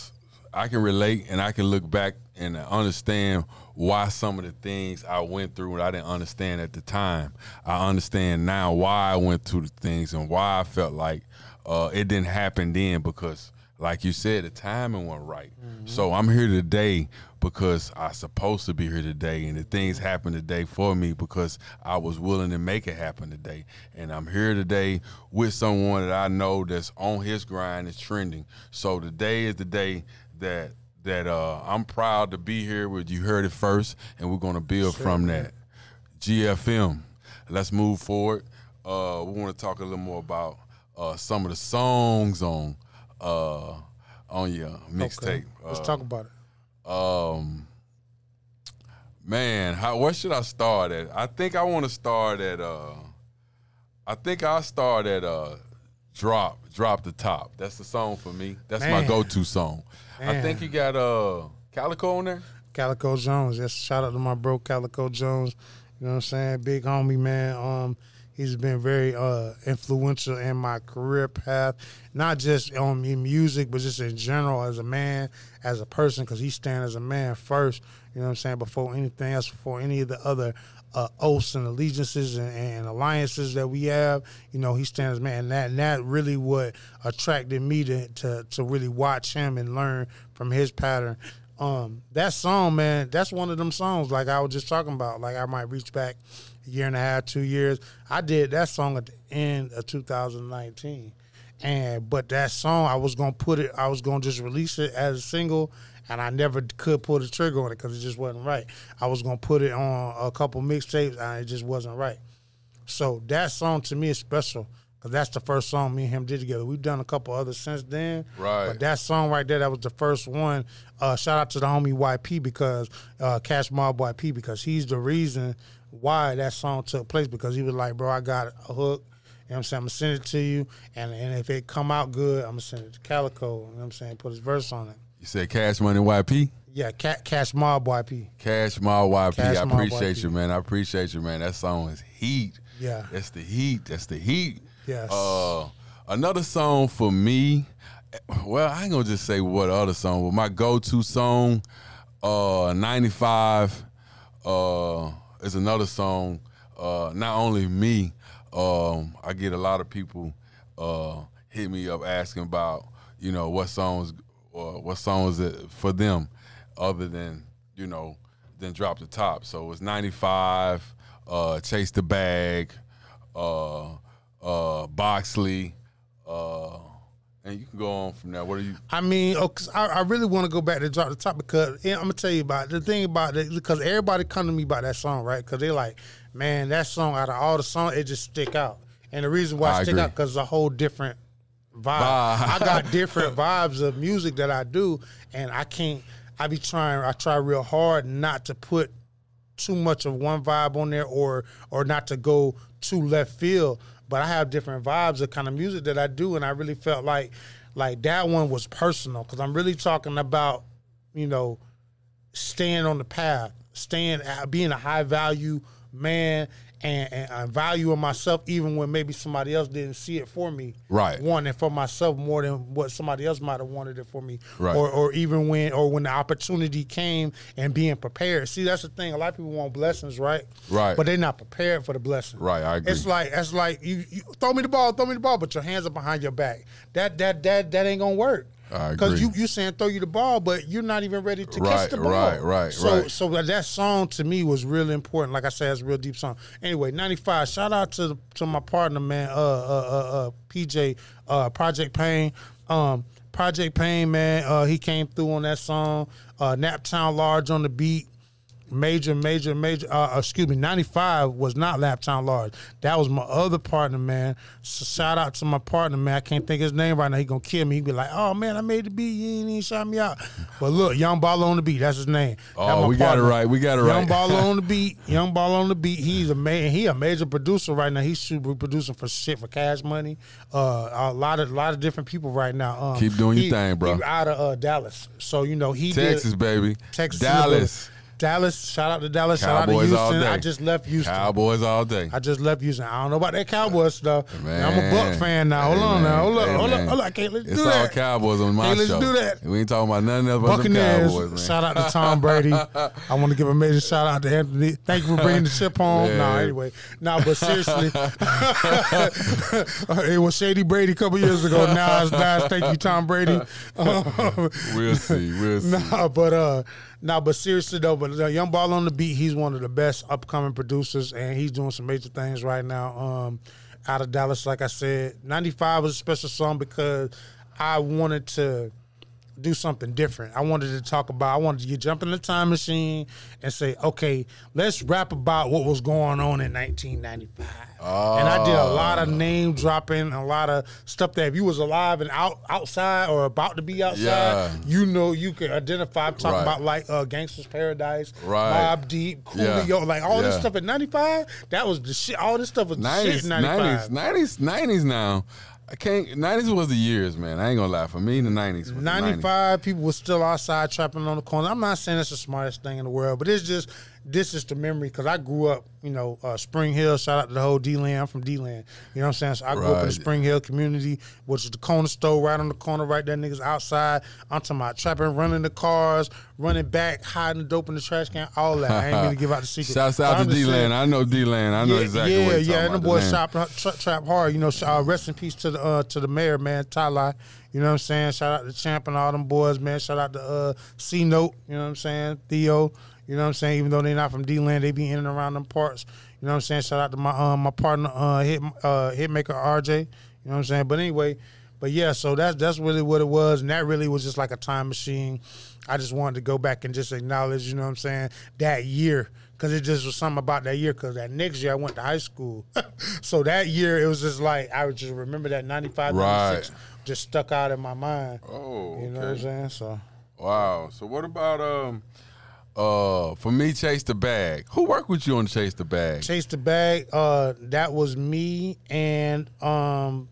I can relate, and I can look back and understand why some of the things I went through and I didn't understand at the time. I understand now why I went through the things and why I felt like it didn't happen then because, like you said, the timing wasn't right. Mm-hmm. So I'm here today because I supposed to be here today, and the things happened today for me because I was willing to make it happen today. And I'm here today with someone that I know that's on his grind, is trending. So today is the day that I'm proud to be here with. You heard it first, and we're going to build from that. GFM, let's move forward. We want to talk a little more about some of the songs on your mixtape. Okay. Let's talk about it. Man, where should I start at? I think I want to start at Drop the Top. That's the song for me. That's my go-to song. I think you got Calico on there? Calico Jones. Yes, shout out to my bro Calico Jones. You know what I'm saying? Big homie, man. He's been very influential in my career path, not just in music, but just in general as a man, as a person, because he stands as a man first, you know what I'm saying, before anything else, before any of the other oaths and allegiances and alliances that we have. You know, he stands as a man. And that really what attracted me to really watch him and learn from his pattern. That song, man, that's one of them songs like I was just talking about. Like I might reach back a year and a half, 2 years. I did that song at the end of 2019. But that song, I was going to just release it as a single, and I never could pull the trigger on it because it just wasn't right. I was going to put it on a couple mixtapes, and it just wasn't right. So that song to me is special. Cause that's the first song me and him did together. We've done a couple others since then. Right. But that song right there, that was the first one. Shout out to the homie YP because Cash Mob YP, because he's the reason why that song took place, because he was like, bro, I got a hook. You know what I'm saying? I'm gonna send it to you. And if it come out good, I'm gonna send it to Calico. You know what I'm saying? Put his verse on it. You said Cash Money YP? Yeah, Cash Mob YP. Cash Mob YP. I appreciate you, man. That song is heat. Yeah. That's the heat. That's the heat. Yes. Another song for me, well, I ain't gonna just say what other song, but my go-to song, 95, is another song. Not only me, I get a lot of people hit me up asking about, you know, what songs for them other than, you know, than Drop the Top. So it's 95, Chase the Bag, Boxley, and you can go on from there. What are you? I mean, I really want to go back to Drop the Top because I'm gonna tell you about it. The thing about it, because everybody come to me about that song, right? Because they like, man, that song out of all the songs, it just stick out. And the reason why it stick out because it's a whole different vibe. I got different vibes of music that I do, and I can't. I try real hard not to put too much of one vibe on there, or not to go too left field. But I have different vibes of kind of music that I do, and I really felt like that one was personal because I'm really talking about, you know, staying on the path, being a high-value man and valuing myself even when maybe somebody else didn't see it for me. Right. Wanting it for myself more than what somebody else might have wanted it for me. Right. Or even when the opportunity came and being prepared. See, that's the thing. A lot of people want blessings, right? Right. But they're not prepared for the blessing. Right, I agree. It's like you throw me the ball, but your hands are behind your back. That ain't gonna work. Because you saying throw you the ball, but you're not even ready to catch the ball. Right. So that song to me was really important. Like I said, it's a real deep song. Anyway, 95. Shout out to my partner, man, PJ, Project Pain. Project Pain, man, he came through on that song. Naptown Large on the beat. Major. 95 was not Laptown Large. That was my other partner, man. So shout out to my partner, man. I can't think his name right now. He gonna kill me. He be like, "Oh man, I made the beat. You ain't even shout me out." But look, Young Baller on the beat. That's his name. Oh, we partner. Got it right. We got it right. Young Baller on the beat. He's a man. He a major producer right now. He should be producing for Cash Money. A lot of different people right now. Keep doing your thing, bro. He out of Dallas, so you know he Texas, baby. Texas, Dallas. Dallas, shout out to Dallas, Cowboys, shout out to Houston. I just left Houston. Cowboys all day. I don't know about that Cowboys stuff. Man. I'm a Buck fan now. Hold on. I can't do that. It's all Cowboys on my show. Let's do that. We ain't talking about nothing else but Buccaneers, Cowboys, man. Shout out to Tom Brady. I want to give a major shout out to Anthony. Thank you for bringing the ship home. But seriously, it was Shady Brady a couple years ago. Now it's nice. Thank you, Tom Brady. We'll see. But seriously though, Young Ball on the beat, he's one of the best upcoming producers, and he's doing some major things right now. Out of Dallas, like I said, 95 was a special song because I wanted to do something different. I wanted to talk about, I wanted to jump in the time machine and say, okay, let's rap about what was going on in 1995. Oh. And I did a lot of name dropping, a lot of stuff that if you was alive and outside or about to be outside, you know you could identify. I'm talking about like Gangsta's Paradise, Mobb Deep, Coolio, like all this stuff in 95, that was the shit. All this stuff was the shit in 95. 90s now. I can't, 90s was the years, man. I ain't gonna lie. For me, the 90s was 95, the 90s. People were still outside trapping on the corner. I'm not saying that's the smartest thing in the world, but it's just, this is the memory, because I grew up, you know, Spring Hill, shout out to the whole D-Land. I'm from D-Land. You know what I'm saying? So I grew up in the Spring Hill community, which is the corner store right on the corner right there. Niggas outside. I'm talking about trapping, running the cars, running back, hiding dope in the trash can, all that. I ain't going to give out the secret. Shouts out to D-Land. I know D-Land. I know exactly what you're talking about. Yeah, and the boys trap hard. You know, rest in peace to the mayor, man, Tyler. You know what I'm saying? Shout out to Champ and all them boys, man. Shout out to C-Note. You know what I'm saying? Theo. You know what I'm saying? Even though they're not from D-Land, they be in and around them parts. You know what I'm saying? Shout out to my my partner, Hitmaker RJ. You know what I'm saying? But anyway, but yeah, so that's really what it was. And that really was just like a time machine. I just wanted to go back and just acknowledge, you know what I'm saying, that year. Because it just was something about that year. Because that next year I went to high school. So that year it was just like, I would just remember that 95, 96 just stuck out in my mind. Oh, okay. You know what I'm saying? So. Wow. So what about... for me, Chase the Bag. Who worked with you on Chase the Bag? Chase the Bag, that was me and I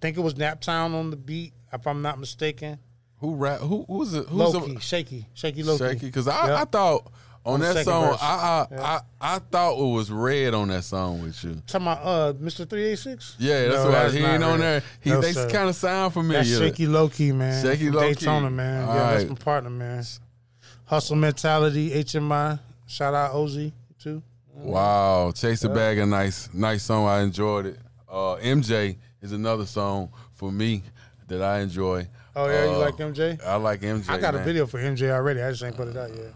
think it was Naptown on the beat, if I'm not mistaken. Who's Low-Key, Shaky Low-Key. Shaky, because I thought on that song, I thought it was Red on that song with you. Talking about Mr. 386? Yeah, that's what I heard on there. They kind of sound familiar. That's Shaky Low-Key, man. Shaky Low-Key. Daytona, man. All right. That's my partner, man. Hustle Mentality, HMI. Shout out OZ, too. Wow. Chase the Bag, a nice song. I enjoyed it. MJ is another song for me that I enjoy. Oh, yeah? You like MJ? I like MJ, I got a video for MJ already. I just ain't put it out yet.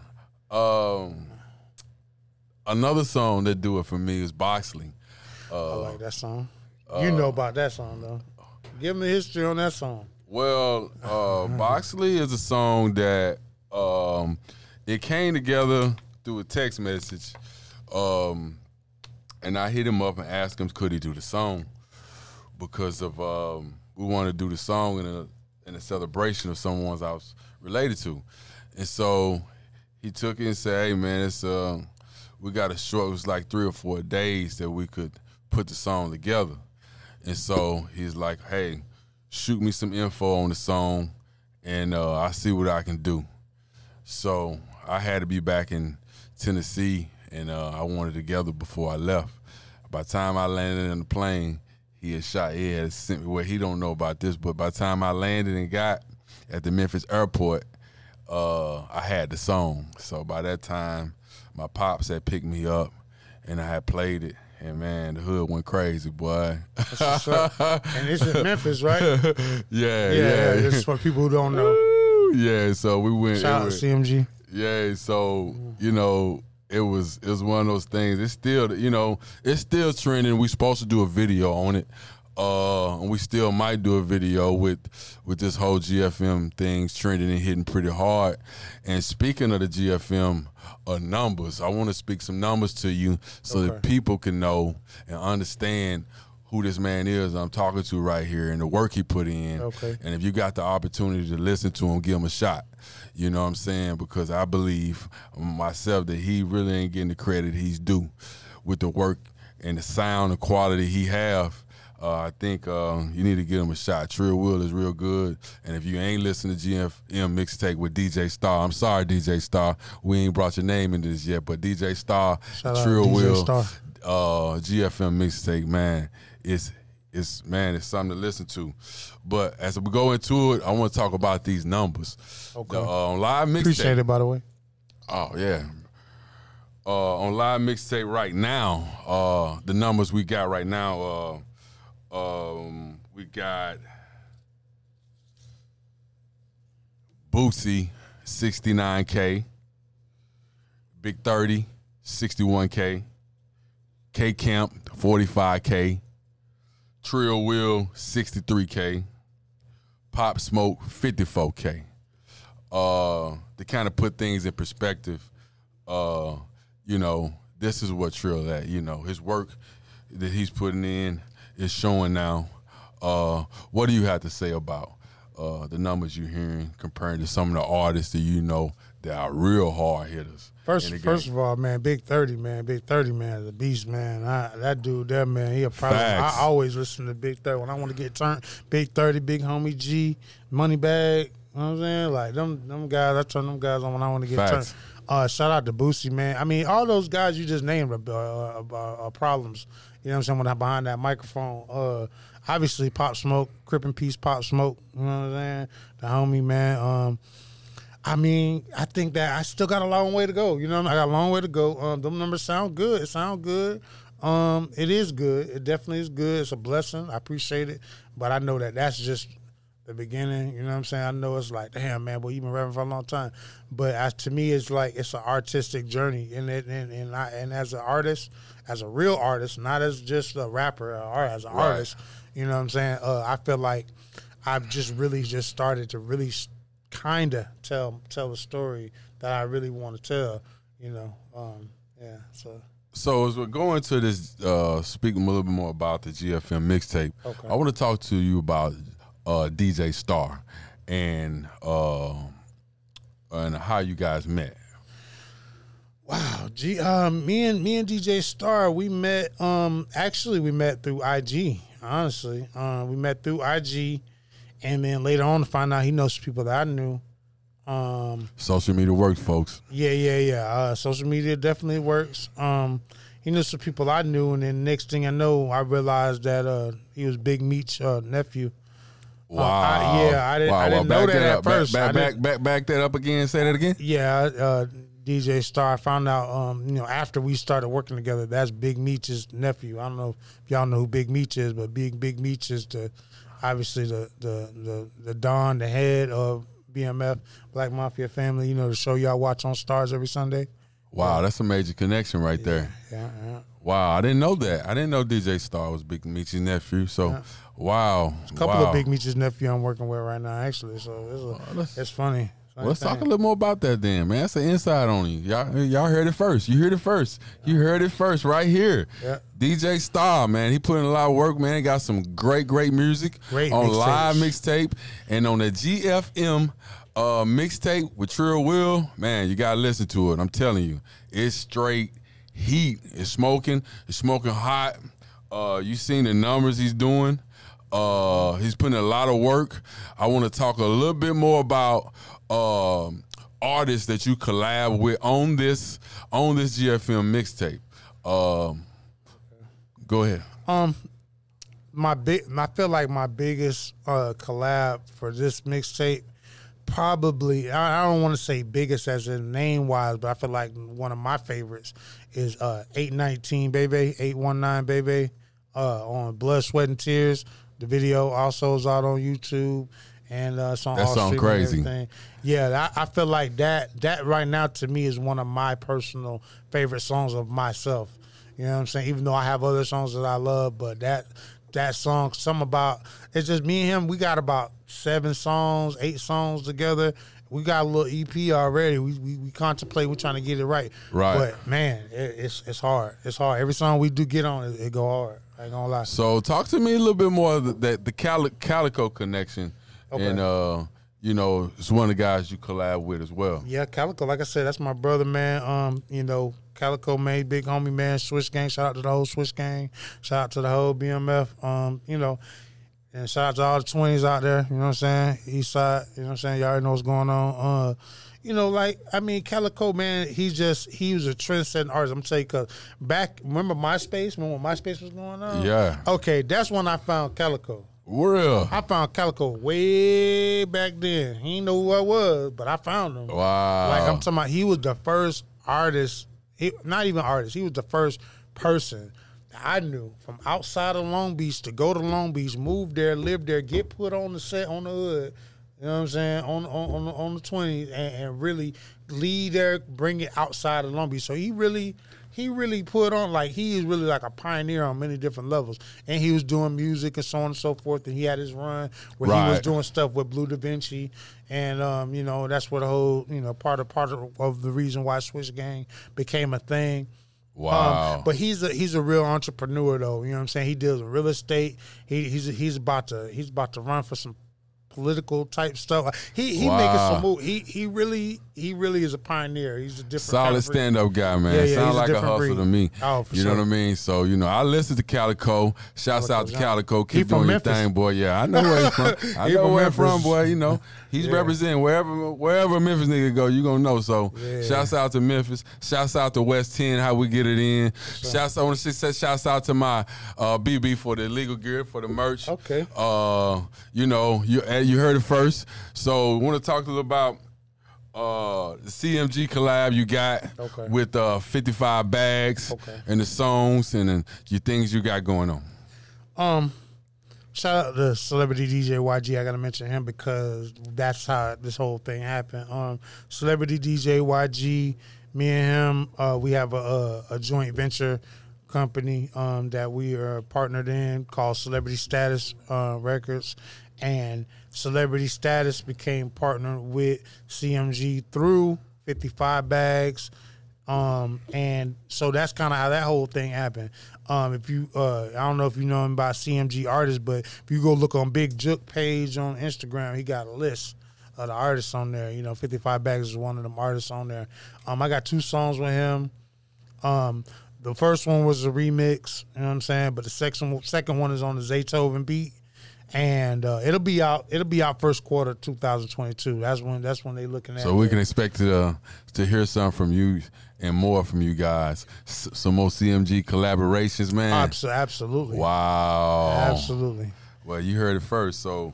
Another song that do it for me is Boxley. I like that song. You know about that song, though. Give me the history on that song. Well, Boxley is a song that it came together through a text message, and I hit him up and asked him could he do the song because of we want to do the song in a celebration of someone I was related to, and so. He took it and said, hey, man, it's we got a short, it was like 3 or 4 days that we could put the song together. And so he's like, hey, shoot me some info on the song, and I'll see what I can do. So I had to be back in Tennessee, and I wanted it together before I left. By the time I landed in the plane, he had sent me, well, he don't know about this, but by the time I landed and got at the Memphis airport, I had the song. So by that time, my pops had picked me up, and I had played it. And, man, the hood went crazy, boy. And it's in Memphis, right? Yeah. This is for people who don't know. Yeah, so we went. Shout out to CMG. Yeah, so, you know, it was one of those things. It's still, you know, it's still trending. We're supposed to do a video on it. And we still might do a video with this whole GFM things trending and hitting pretty hard. And speaking of the GFM numbers, I want to speak some numbers to you so that people can know and understand who this man is I'm talking to right here and the work he put in. Okay. And if you got the opportunity to listen to him, give him a shot. You know what I'm saying? Because I believe myself that he really ain't getting the credit he's due with the work and the sound and quality he have. I think you need to give him a shot. Trill Will is real good. And if you ain't listening to GFM Mixtape with DJ Star, I'm sorry, DJ Star. We ain't brought your name into this yet, but DJ Star, Trill Will, GFM Mixtape, man, it's something to listen to. But as we go into it, I want to talk about these numbers. Okay. Live Mixtape. Appreciate it, by the way. Oh, yeah. On Live Mixtape right now, the numbers we got right now, we got Boosie, 69K, Big 30, 61K, K Camp, 45K, Trill Will, 63K, Pop Smoke, 54K. To kind of put things in perspective, you know, this is what Trill at. You know, his work that he's putting in is showing now. What do you have to say about the numbers you're hearing comparing to some of the artists that you know that are real hard hitters? First of all, man, Big 30 man, the beast, man. That dude there, man, he a problem. I always listen to Big 30 when I want to get turned. Big 30, Big Homie G, Money Bag. You know what I'm saying? Like, them guys, I turn them guys on when I want to get turned. Shout out to Boosie, man. I mean, all those guys you just named are problems. You know what I'm saying? When I'm behind that microphone. Obviously, Pop Smoke, Crip and Peace, Pop Smoke. You know what I'm saying? The homie, man. I mean, I think that I still got a long way to go. You know what I mean? I got a long way to go. Them numbers sound good. It sound good. It is good. It definitely is good. It's a blessing. I appreciate it. But I know that that's just the beginning, you know what I'm saying? I know it's like, damn, man, well, you've been rapping for a long time. But to me, it's like it's an artistic journey. And as an artist, as a real artist, not as just a rapper or as an artist, you know what I'm saying? I feel like I've just really just started to really kind of tell a story that I really want to tell, you know? Yeah, so... So as we're going to this, speaking a little bit more about the GFM mixtape, okay. I want to talk to you about DJ Star and how you guys met. Wow, me and DJ Star, we met. Actually, we met through IG. Honestly, we met through IG, and then later on to find out he knows people that I knew. Social media works, folks. Yeah. Social media definitely works. He knew some people I knew, and then next thing I know, I realized that he was Big Meech nephew. Wow. I didn't know that at first. Back that up again. Say that again. Yeah, DJ Star. I found out, you know, after we started working together, that's Big Meech's nephew. I don't know if y'all know who Big Meech is, but Big Meech is obviously the don, the head of BMF, Black Mafia Family. You know, the show y'all watch on Stars every Sunday. Wow, yeah. That's a major connection right there. Yeah. Wow, I didn't know that. I didn't know DJ Star was Big Meech's nephew. So. Yeah. Wow. There's a couple of Big Meech's nephew I'm working with right now, actually. So it's funny. Let's talk a little more about that then, man. That's an insight on you. Y'all heard it first. You heard it first. You heard it first right here. Yep. DJ Star, man. He put in a lot of work, man. He got some great, great music on live mixtape and on the GFM mixtape with Trill Will. Man, you got to listen to it. I'm telling you. It's straight heat. It's smoking hot. You seen the numbers he's doing. He's putting a lot of work. I want to talk a little bit more about artists that you collab with on this GFM mixtape. Go ahead. I feel like my biggest collab for this mixtape, probably I don't want to say biggest as in name wise, but I feel like one of my favorites is 819 Baby, on Blood, Sweat, and Tears. The video also is out on YouTube, and it's on all streaming and everything. Yeah, I feel like that right now to me is one of my personal favorite songs of myself. You know what I'm saying? Even though I have other songs that I love, but that song, something about it's just me and him. We got about 8 songs together. We got a little EP already. We contemplate. We're trying to get it right. Right. But man, it's hard. It's hard. Every song we do get on, it go hard. I ain't gonna lie. So talk to me a little bit more of the Calico connection, okay. And you know, it's one of the guys you collab with as well. Yeah, Calico. Like I said, that's my brother, man. You know, Calico, man, big homie, man. Switch Gang. Shout out to the whole Switch Gang. Shout out to the whole BMF. You know. And shout out to all the 20s out there, you know what I'm saying? East side, you know what I'm saying? Y'all already know what's going on. You know, like, I mean, Calico, man, he was a trendsetting artist. I'm telling you, because remember MySpace? Remember when MySpace was going on? Yeah. Okay, that's when I found Calico. Real. I found Calico way back then. He didn't know who I was, but I found him. Wow. Like, I'm talking about, he was the first artist, not even artist, he was the first person I knew from outside of Long Beach to go to Long Beach, move there, live there, get put on the set on the hood, You know what I'm saying? On the 20s and really lead there, bring it outside of Long Beach. So he really put on, like, he is really like a pioneer on many different levels. And he was doing music and so on and so forth. And he had his run where he was doing stuff with Blue Da Vinci. And, you know, that's where the whole, you know, part of the reason why Switch Gang became a thing. Wow. But he's a real entrepreneur, though. You know what I'm saying? He deals with real estate. He's about to run for some political type stuff. He making some moves. He really is a pioneer. He's a different solid stand up guy, man. Yeah, sounds like a hustler to me. Oh, for sure. You know what I mean? So, you know, I listen to Calico. Shouts out to Calico. Keep doing your thing, boy. Yeah, I know where he's from. I know where he's from, boy. You know, he's representing wherever Memphis nigga go, you gonna know. So, shouts out to Memphis. Shouts out to West 10, how we get it in. Shouts out. I want to say shouts out to my BB for the legal gear, for the merch. Okay. You know, you heard it first. So, want to talk a little about the CMG collab you got with 55 Bags and the songs and your things you got going on. Shout out to Celebrity DJ YG. I gotta mention him because that's how this whole thing happened. Celebrity DJ YG, me and him, we have a joint venture company that we are partnered in called Celebrity Status Records. And Celebrity Status became partnered with CMG through 55 Bags. And so that's kind of how that whole thing happened. If you, I don't know if you know him by CMG artists, but if you go look on Big Jook page on Instagram, he got a list of the artists on there. You know, 55 Bags is one of them artists on there. I got two songs with him. The first one was a remix, you know what I'm saying? But the second one is on the Zaytoven beat. And it'll be out first quarter 2022. That's when they looking at. So we can expect to hear something from you and more from you guys. Some more CMG collaborations, man. Absolutely. Wow. Absolutely. Well, you heard it first. So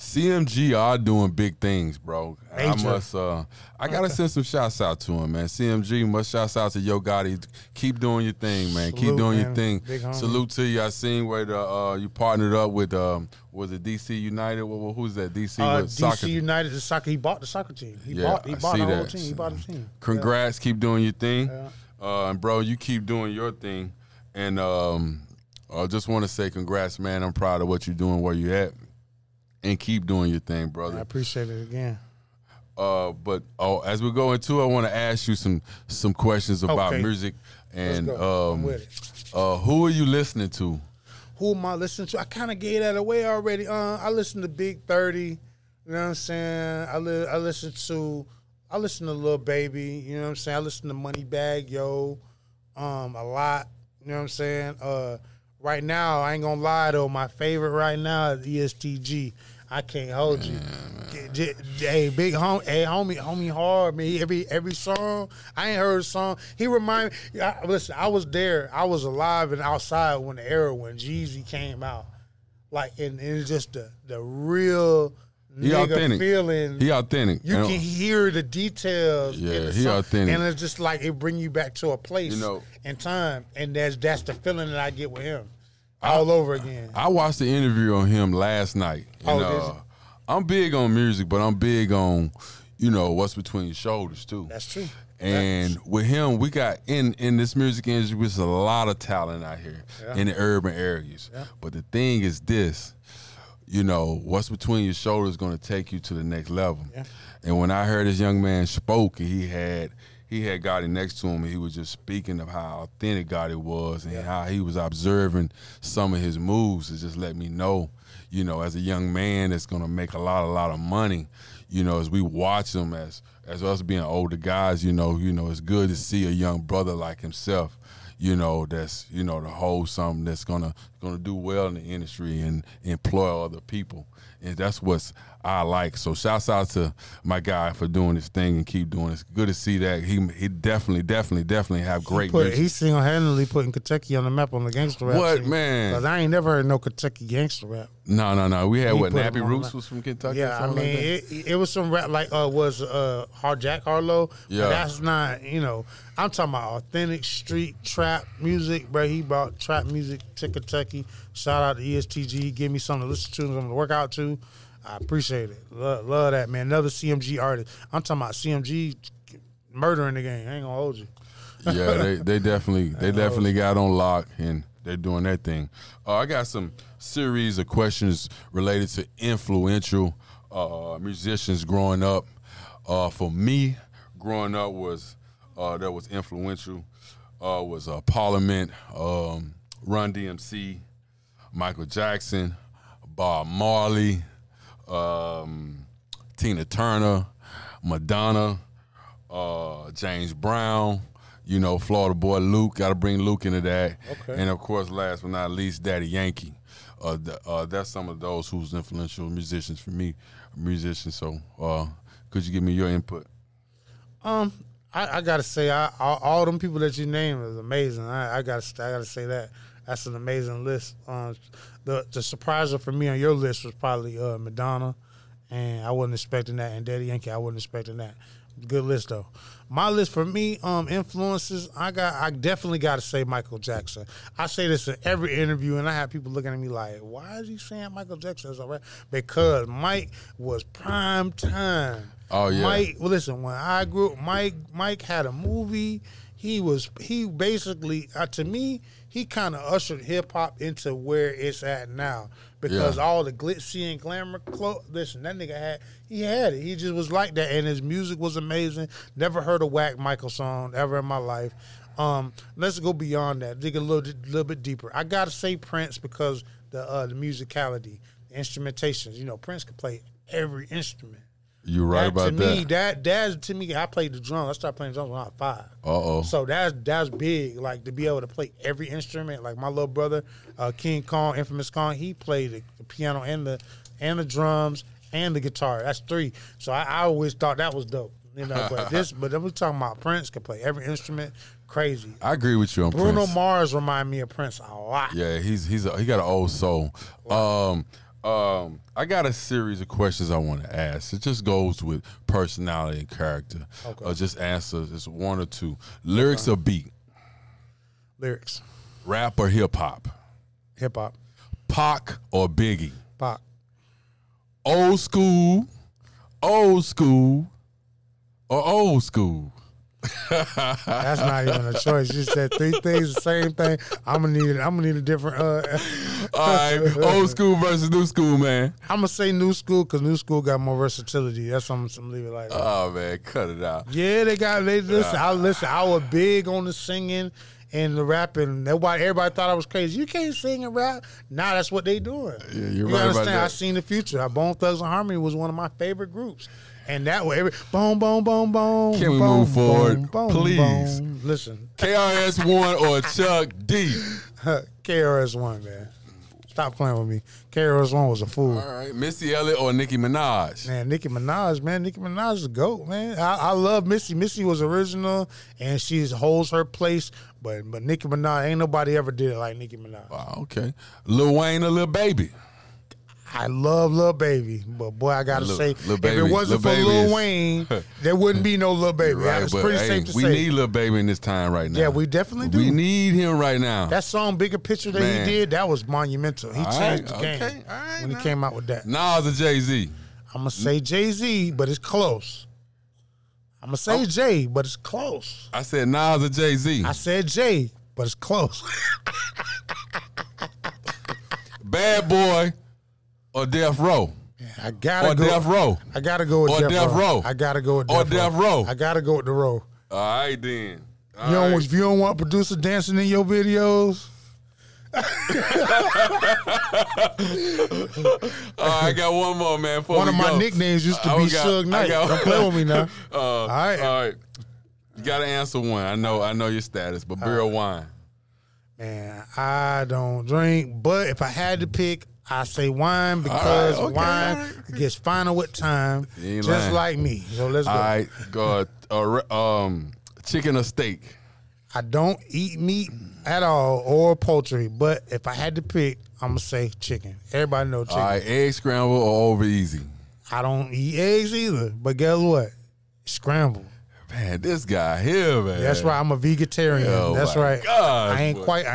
CMG are doing big things, bro. Major. I gotta send some shouts out to him, man. CMG, much shouts out to Yo Gotti. Keep doing your thing, man. Keep doing your thing. Salute to you. I seen where you partnered up with was it DC United? Who's that? DC soccer. DC United is soccer. He bought the soccer team. He bought the whole team. He bought the team. Congrats. Yeah. Keep doing your thing, and bro, you keep doing your thing. And I just want to say congrats, man. I'm proud of what you're doing, where you at. And keep doing your thing, brother. I appreciate it again. But as we go into it, I want to ask you some questions about music. And I'm with it. Who are you listening to? Who am I listening to? I kind of gave that away already. I listen to Big 30. You know what I'm saying? I listen to Lil Baby. You know what I'm saying? I listen to Moneybagg Yo a lot. You know what I'm saying? Right now, I ain't gonna lie though, my favorite right now is ESTG. I can't hold you. Hey, big homie, homie hard, man. Every song, I ain't heard a song. He remind me, listen, I was there, I was alive and outside when the era when Jeezy came out. Like, and it's just the real nigga feeling. He authentic. You can hear the details. Yeah, he authentic. And it's just like it bring you back to a place, you know, and time. And that's the feeling that I get with him all over again. I watched the interview on him last night. And, I'm big on music, but I'm big on, you know, what's between your shoulders too. That's true. And with him, we got in this music industry, which is a lot of talent out here in the urban areas. Yeah. But the thing is this. You know, what's between your shoulders is going to take you to the next level. Yeah. And when I heard this young man spoke, and he had Gotti next to him, and he was just speaking of how authentic Gotti was and how he was observing some of his moves. It just let me know, you know, as a young man that's going to make a lot of money, you know, as we watch him, as us being older guys, you know, it's good to see a young brother like himself. You know, that's, you know, the whole something that's gonna do well in the industry and employ other people. And that's what I like. So shouts out to my guy for doing his thing and keep doing it. It's good to see that he definitely have great music. He's single-handedly putting Kentucky on the map on the gangster rap. What, man? Because I ain't never heard no Kentucky gangster rap. No. We had Nappy Roots was from Kentucky. Yeah, I mean, like it was some rap like Jack Harlow. Yeah. But that's not, you know, I'm talking about authentic street trap music, bro. He brought trap music to Kentucky. Shout out to ESTG. Give me something to listen to and something to work out to. I appreciate it. Love that, man. Another CMG artist. I'm talking about CMG murdering the game. I ain't gonna hold you. Yeah, they definitely got on lock, and they're doing their thing. I got some series of questions related to influential musicians growing up. For me, growing up was that was influential was Parliament, Run DMC, Michael Jackson, Bob Marley, Tina Turner, Madonna, James Brown. You know, Florida Boy Luke, got to bring Luke into that. Okay. And, of course, last but not least, Daddy Yankee. That's some of those who's influential musicians for me, So could you give me your input? I got to say, all them people that you named is amazing. I got to say that. That's an amazing list. The surpriser for me on your list was probably Madonna, and I wasn't expecting that. And Daddy Yankee, I wasn't expecting that. Good list though. My list for me, influences. I definitely got to say Michael Jackson. I say this in every interview, and I have people looking at me like, "Why is he saying Michael Jackson is all right?" Because Mike was prime time. Oh yeah. Mike, well, listen, when I grew up, Mike had a movie. He basically to me, he kind of ushered hip hop into where it's at now. Because all the glitzy and glamour clothes, listen, that nigga had it. He just was like that, and his music was amazing. Never heard a whack Michael song ever in my life. Let's go beyond that, dig a little bit deeper. I gotta say Prince because the musicality, the instrumentations. You know, Prince could play every instrument. You're right about that. To me, I played the drums. I started playing drums when I was 5. So that's big, like, to be able to play every instrument. Like my little brother, King Kong, Infamous Kong, he played the piano and the drums and the guitar. That's 3. So I always thought that was dope. You know, but we're talking about Prince could play every instrument. Crazy. I agree with you on Bruno Prince. Bruno Mars remind me of Prince a lot. Yeah, he got an old soul. Wow. I got a series of questions I want to ask. It just goes with personality and character. Okay. Just answer just one or two. Lyrics or beat? Lyrics. Rap or hip hop? Hip hop. Pac or Biggie? Pac. Old school, or old school? That's not even a choice. You said 3 things, the same thing. I'm gonna need a different. All right, old school versus new school, man. I'm gonna say new school because new school got more versatility. That's something I'm leaving like that. Oh man, cut it out. Yeah, they listen. I was big on the singing and the rapping. That's why everybody thought I was crazy. You can't sing and rap. Nah, that's what they doing. Yeah, you right understand? About that. I seen the future. Bone Thugs and Harmony was one of my favorite groups. And that way, boom, boom, boom, boom. Can we move forward, please? Listen. KRS-One or Chuck D? KRS-One, man. Stop playing with me. KRS-One was a fool. All right. Missy Elliott or Nicki Minaj? Man, Nicki Minaj is a GOAT, man. I love Missy. Missy was original, and she holds her place. But Nicki Minaj, ain't nobody ever did it like Nicki Minaj. Wow, okay. Lil Wayne or Lil Baby? I love Lil Baby, but boy, I gotta say, if it wasn't for Lil Wayne, there wouldn't be no Lil Baby. Right, it's pretty safe to say. We need Lil Baby in this time right now. Yeah, we definitely do. We need him right now. That song, Bigger Picture, that he did, that was monumental. He changed the game when he came out with that. Nas or Jay-Z? I'm gonna say Jay-Z, but it's close. I'm gonna say Jay, but it's close. I said Nas or Jay-Z. I said Jay, but it's close. Bad Boy or Death Row? Yeah, I gotta go. Or Death Row. I gotta go with Death Row. I gotta go with Death Row. Or Death Row. I gotta go with the row. All right, then. If you don't want producer dancing in your videos. I got one more, man. One of my nicknames used to be Suge Knight. Don't play with me now. All right. All right. You gotta answer one. I know your status, but beer or wine? Man, I don't drink, but if I had to pick, I say wine because wine gets finer with time, just like me. So let's go. All right, go. Chicken or steak? I don't eat meat at all or poultry, but if I had to pick, I'm going to say chicken. Everybody know chicken. All right, egg scramble or over easy? I don't eat eggs either, but guess what? Scramble. Man, this guy here, man. That's right. I'm a vegetarian. Yo, that's right. Gosh, I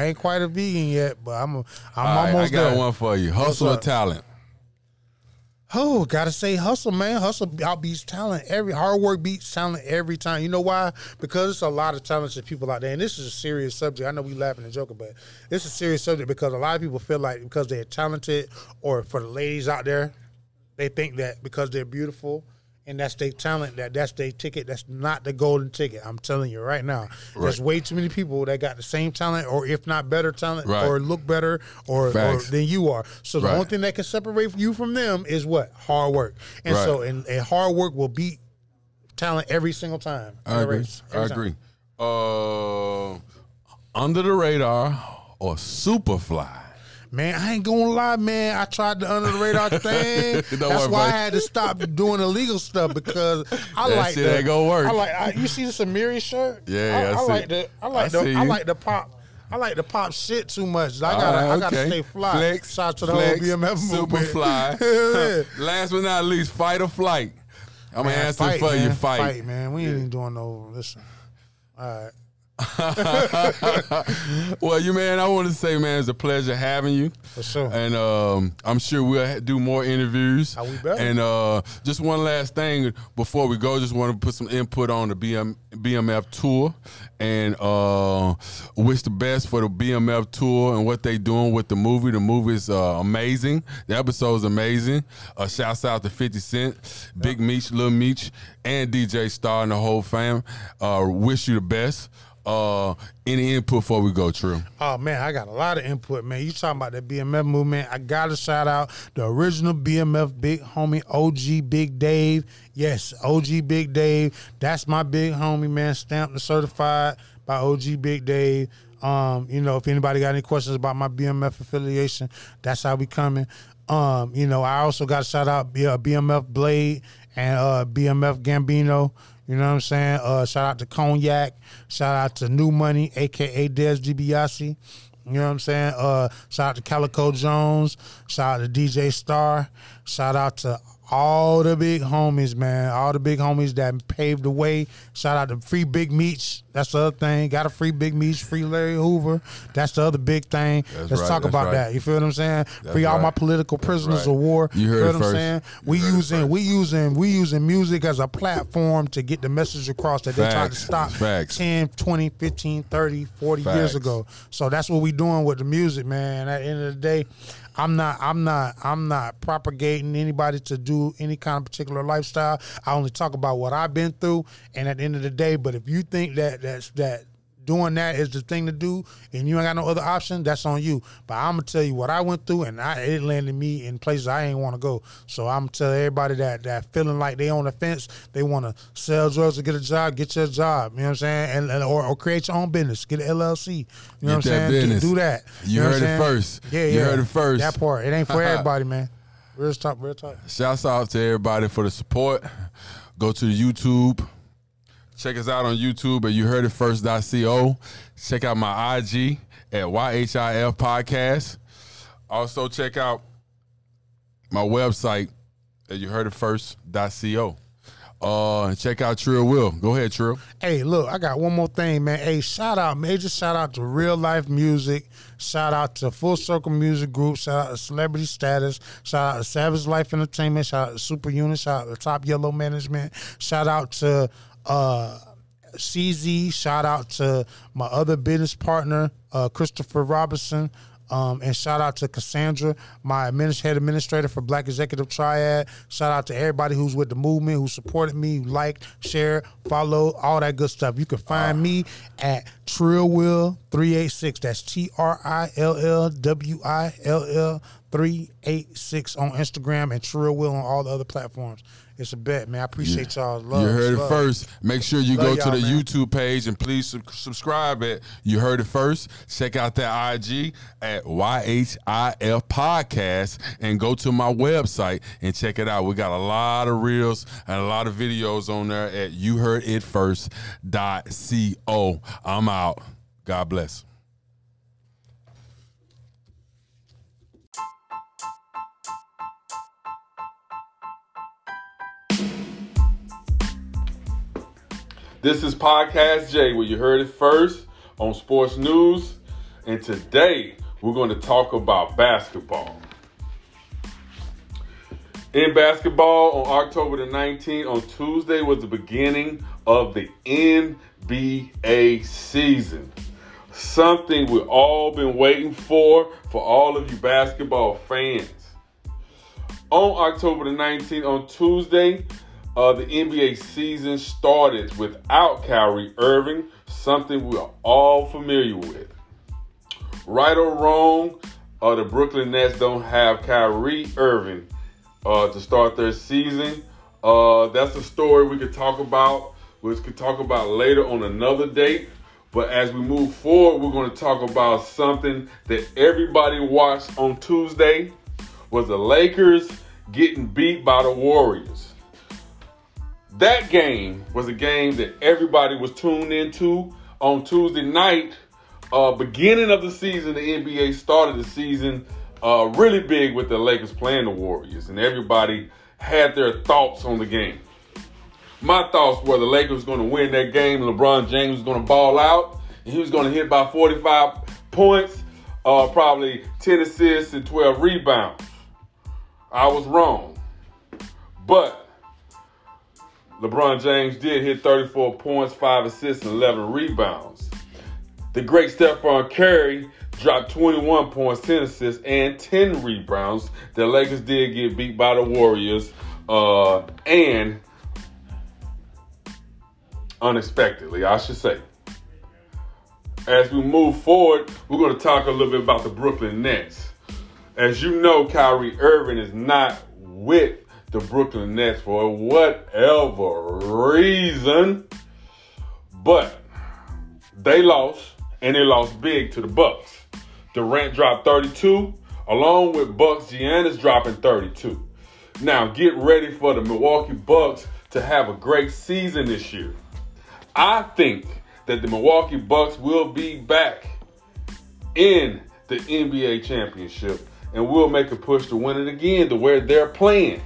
ain't quite a vegan yet, but I'm almost there. I got one for you. Hustle or talent? Oh, gotta say hustle, man. Hustle outbeats talent every hard work beats talent every time. You know why? Because it's a lot of talented people out there, and this is a serious subject. I know we laughing and joking, but it's a serious subject because a lot of people feel like because they're talented, or for the ladies out there, they think that because they're beautiful and that's their talent, that's their ticket. That's not the golden ticket. I'm telling you right now. Right. There's way too many people that got the same talent, or if not better talent, right, or look better or than you are. So the only thing that can separate you from them is what? Hard work. And so and hard work will beat talent every single time. I agree. Under the Radar or Superfly? Man, I ain't gonna lie, man. I tried the under the radar thing. That's why I had to stop doing illegal stuff because that shit ain't gonna work. You see the Samiri shirt? Yeah, I like the pop shit too much. I gotta stay fly. Shout to the whole BMF movement. Super fly. Last but not least, fight or flight. I'm gonna answer for you. Fight, man. We ain't even doing no. Listen, all right. Well, I want to say, man, it's a pleasure having you. For sure. And I'm sure we'll do more interviews. How we better? And just one last thing before we go, just want to put some input on the BMF tour and wish the best for the BMF tour and what they doing with the movie. The movie's amazing. The episode's amazing. Shouts out to 50 Cent, Big Meech, Lil Meech, and DJ Star and the whole fam. Wish you the best. Any input before we go, Trill? Oh, man, I got a lot of input, man. You talking about that BMF movement. I got to shout out the original BMF big homie, OG Big Dave. Yes, OG Big Dave. That's my big homie, man. Stamped and certified by OG Big Dave. If anybody got any questions about my BMF affiliation, that's how we coming. I also got to shout out BMF Blade and BMF Gambino. You know what I'm saying? Shout out to Cognac. Shout out to New Money, a.k.a. Des DiBiase. You know what I'm saying? Shout out to Calico Jones. Shout out to DJ Star. Shout out to all the big homies, man. All the big homies that paved the way. Shout out to Free Big Meats. That's the other thing. Got a Free Big Meats. Free Larry Hoover. That's the other big thing. Let's talk about that. You feel what I'm saying? Free all my political prisoners of war. You heard it first. What I'm saying? We using music as a platform to get the message across that they tried to stop 10, 20, 15, 30, 40 years ago. So that's what we doing with the music, man. At the end of the day, I'm not propagating anybody to do any kind of particular lifestyle. I only talk about what I've been through, and at the end of the day, but if you think that doing that is the thing to do and you ain't got no other option, that's on you. But I'm going to tell you what I went through, and it landed me in places I ain't want to go. So I'm going to tell everybody that feeling like they on the fence, they want to sell drugs to get a job, get your job. You know what I'm saying? Or create your own business. Get an LLC. You know what I'm saying? Do that. You heard it first. Yeah, yeah. You heard it first. That part. It ain't for everybody, man. Real talk, real talk. Shouts out to everybody for the support. Go to YouTube. Check us out on YouTube at YouHeardItFirst.co. Check out my IG at YHIF Podcast. Also, check out my website at YouHeardItFirst.co. Check out Trill Will. Go ahead, Trill. Hey, look, I got one more thing, man. Hey, shout out, major shout out to Real Life Music. Shout out to Full Circle Music Group. Shout out to Celebrity Status. Shout out to Savage Life Entertainment. Shout out to Super Unit. Shout out to Top Yellow Management. Shout out to CZ. Shout out to my other business partner, Christopher Robinson, and shout out to Cassandra, my head administrator for Black Executive Triad. Shout out to everybody who's with the movement, who supported me, liked, shared, followed, all that good stuff. You can find me at TrillWill386. That's TrillWill386 on Instagram, and Trill Will on all the other platforms. It's a bet, man. I appreciate y'all's love. You heard it first. Make sure you go to the YouTube page and please subscribe at You Heard It First. Check out that IG at YHIF Podcast and go to my website and check it out. We got a lot of reels and a lot of videos on there at YouHeardItFirst.co. I'm out. God bless. This is Podcast J, where you heard it first on Sports News. And today, we're going to talk about basketball. In basketball, on October the 19th, on Tuesday, was the beginning of the NBA season. Something we've all been waiting for all of you basketball fans. On October the 19th, on Tuesday, the NBA season started without Kyrie Irving, something we are all familiar with. Right or wrong, the Brooklyn Nets don't have Kyrie Irving to start their season. That's a story we could talk about, which could talk about later on another date. But as we move forward, we're going to talk about something that everybody watched on Tuesday, was the Lakers getting beat by the Warriors. That game was a game that everybody was tuned into on Tuesday night. Beginning of the season, the NBA started the season really big with the Lakers playing the Warriors, and everybody had their thoughts on the game. My thoughts were the Lakers was going to win that game. LeBron James was going to ball out, and he was going to hit by 45 points, probably 10 assists and 12 rebounds. I was wrong. But LeBron James did hit 34 points, 5 assists, and 11 rebounds. The great Stephon Curry dropped 21 points, 10 assists, and 10 rebounds. The Lakers did get beat by the Warriors, and unexpectedly, I should say. As we move forward, we're going to talk a little bit about the Brooklyn Nets. As you know, Kyrie Irving is not with the Brooklyn Nets for whatever reason, but they lost, and they lost big to the Bucks. Durant dropped 32, along with Bucks Giannis dropping 32. Now, get ready for the Milwaukee Bucks to have a great season this year. I think that the Milwaukee Bucks will be back in the NBA championship and will make a push to win it again to where they're playing.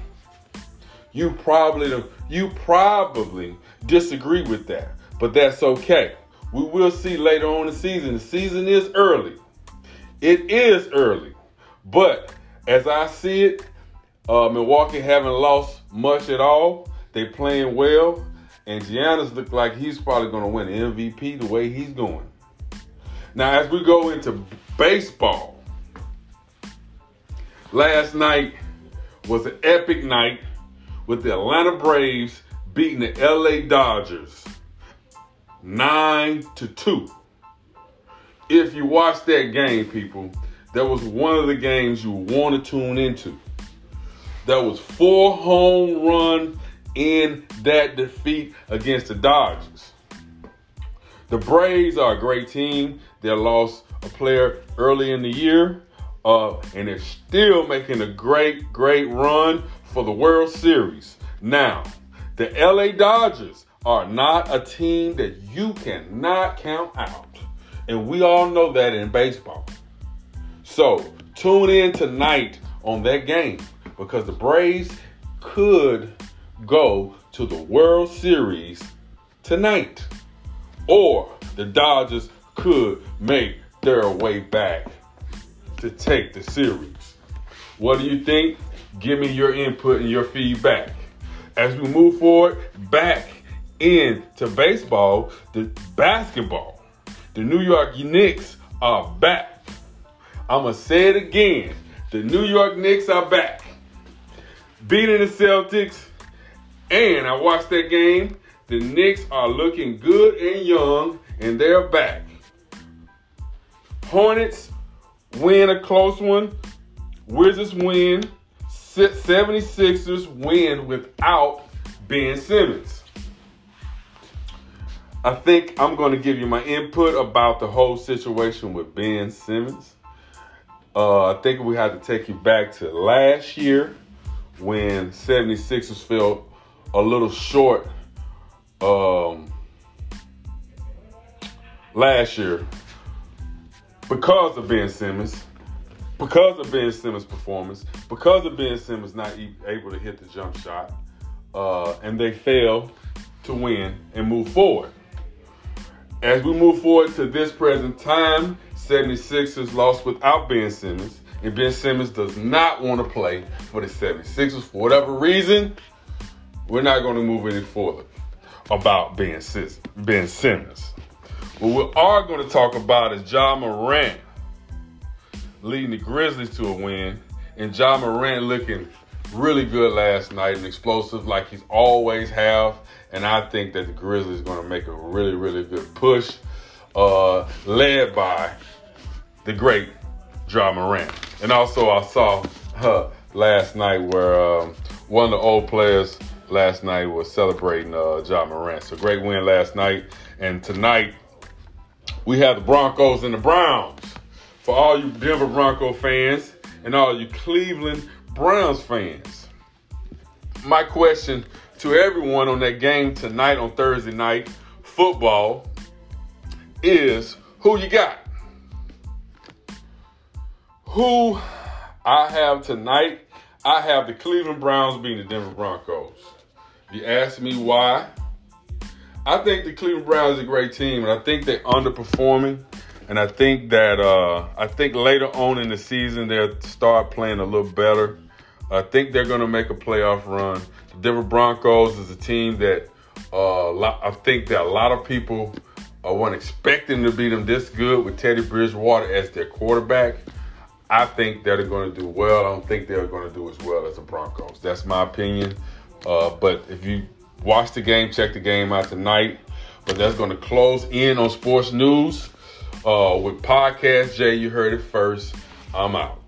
You probably disagree with that, but that's okay. We will see later on in the season. The season is early. It is early. But as I see it, Milwaukee haven't lost much at all. They playing well. And Giannis looked like he's probably going to win the MVP the way he's going. Now, as we go into baseball, last night was an epic night with the Atlanta Braves beating the LA Dodgers 9-2. If you watch that game, people, that was one of the games you want to tune into. That was 4 home runs in that defeat against the Dodgers. The Braves are a great team. They lost a player early in the year, and they're still making a great, great run for the World Series. Now, the LA Dodgers are not a team that you cannot count out, and we all know that in baseball. So, tune in tonight on that game because the Braves could go to the World Series tonight, or the Dodgers could make their way back to take the series. What do you think? Give me your input and your feedback. As we move forward, back into baseball, the basketball. The New York Knicks are back. I'm going to say it again. The New York Knicks are back. Beating the Celtics. And I watched that game. The Knicks are looking good and young, and they're back. Hornets win a close one. Wizards win. 76ers win without Ben Simmons. I think I'm going to give you my input about the whole situation with Ben Simmons. I think we have to take you back to last year when 76ers fell a little short last year because of Ben Simmons, because of Ben Simmons' performance, because of Ben Simmons not able to hit the jump shot, and they failed to win and move forward. As we move forward to this present time, 76ers lost without Ben Simmons, and Ben Simmons does not want to play for the 76ers for whatever reason, we're not going to move any further about Ben Simmons. What we are going to talk about is Ja Morant leading the Grizzlies to a win, and Ja Morant looking really good last night and explosive like he's always have. And I think that the Grizzlies are going to make a really, really good push, led by the great Ja Morant. And also I saw last night where one of the old players last night was celebrating Ja Morant. So great win last night. And tonight we have the Broncos and the Browns. For all you Denver Bronco fans and all you Cleveland Browns fans, my question to everyone on that game tonight on Thursday night football is, who you got? Who I have tonight, I have the Cleveland Browns beating the Denver Broncos. You ask me why? I think the Cleveland Browns is a great team, and I think they're underperforming. And I think that later on in the season, they'll start playing a little better. I think they're going to make a playoff run. The Denver Broncos is a team that I think that a lot of people weren't expecting to beat them this good with Teddy Bridgewater as their quarterback. I think they're going to do well. I don't think they're going to do as well as the Broncos. That's my opinion. But if you watch the game, check the game out tonight. But that's going to close in on sports news. With Podcast J, you heard it first. I'm out.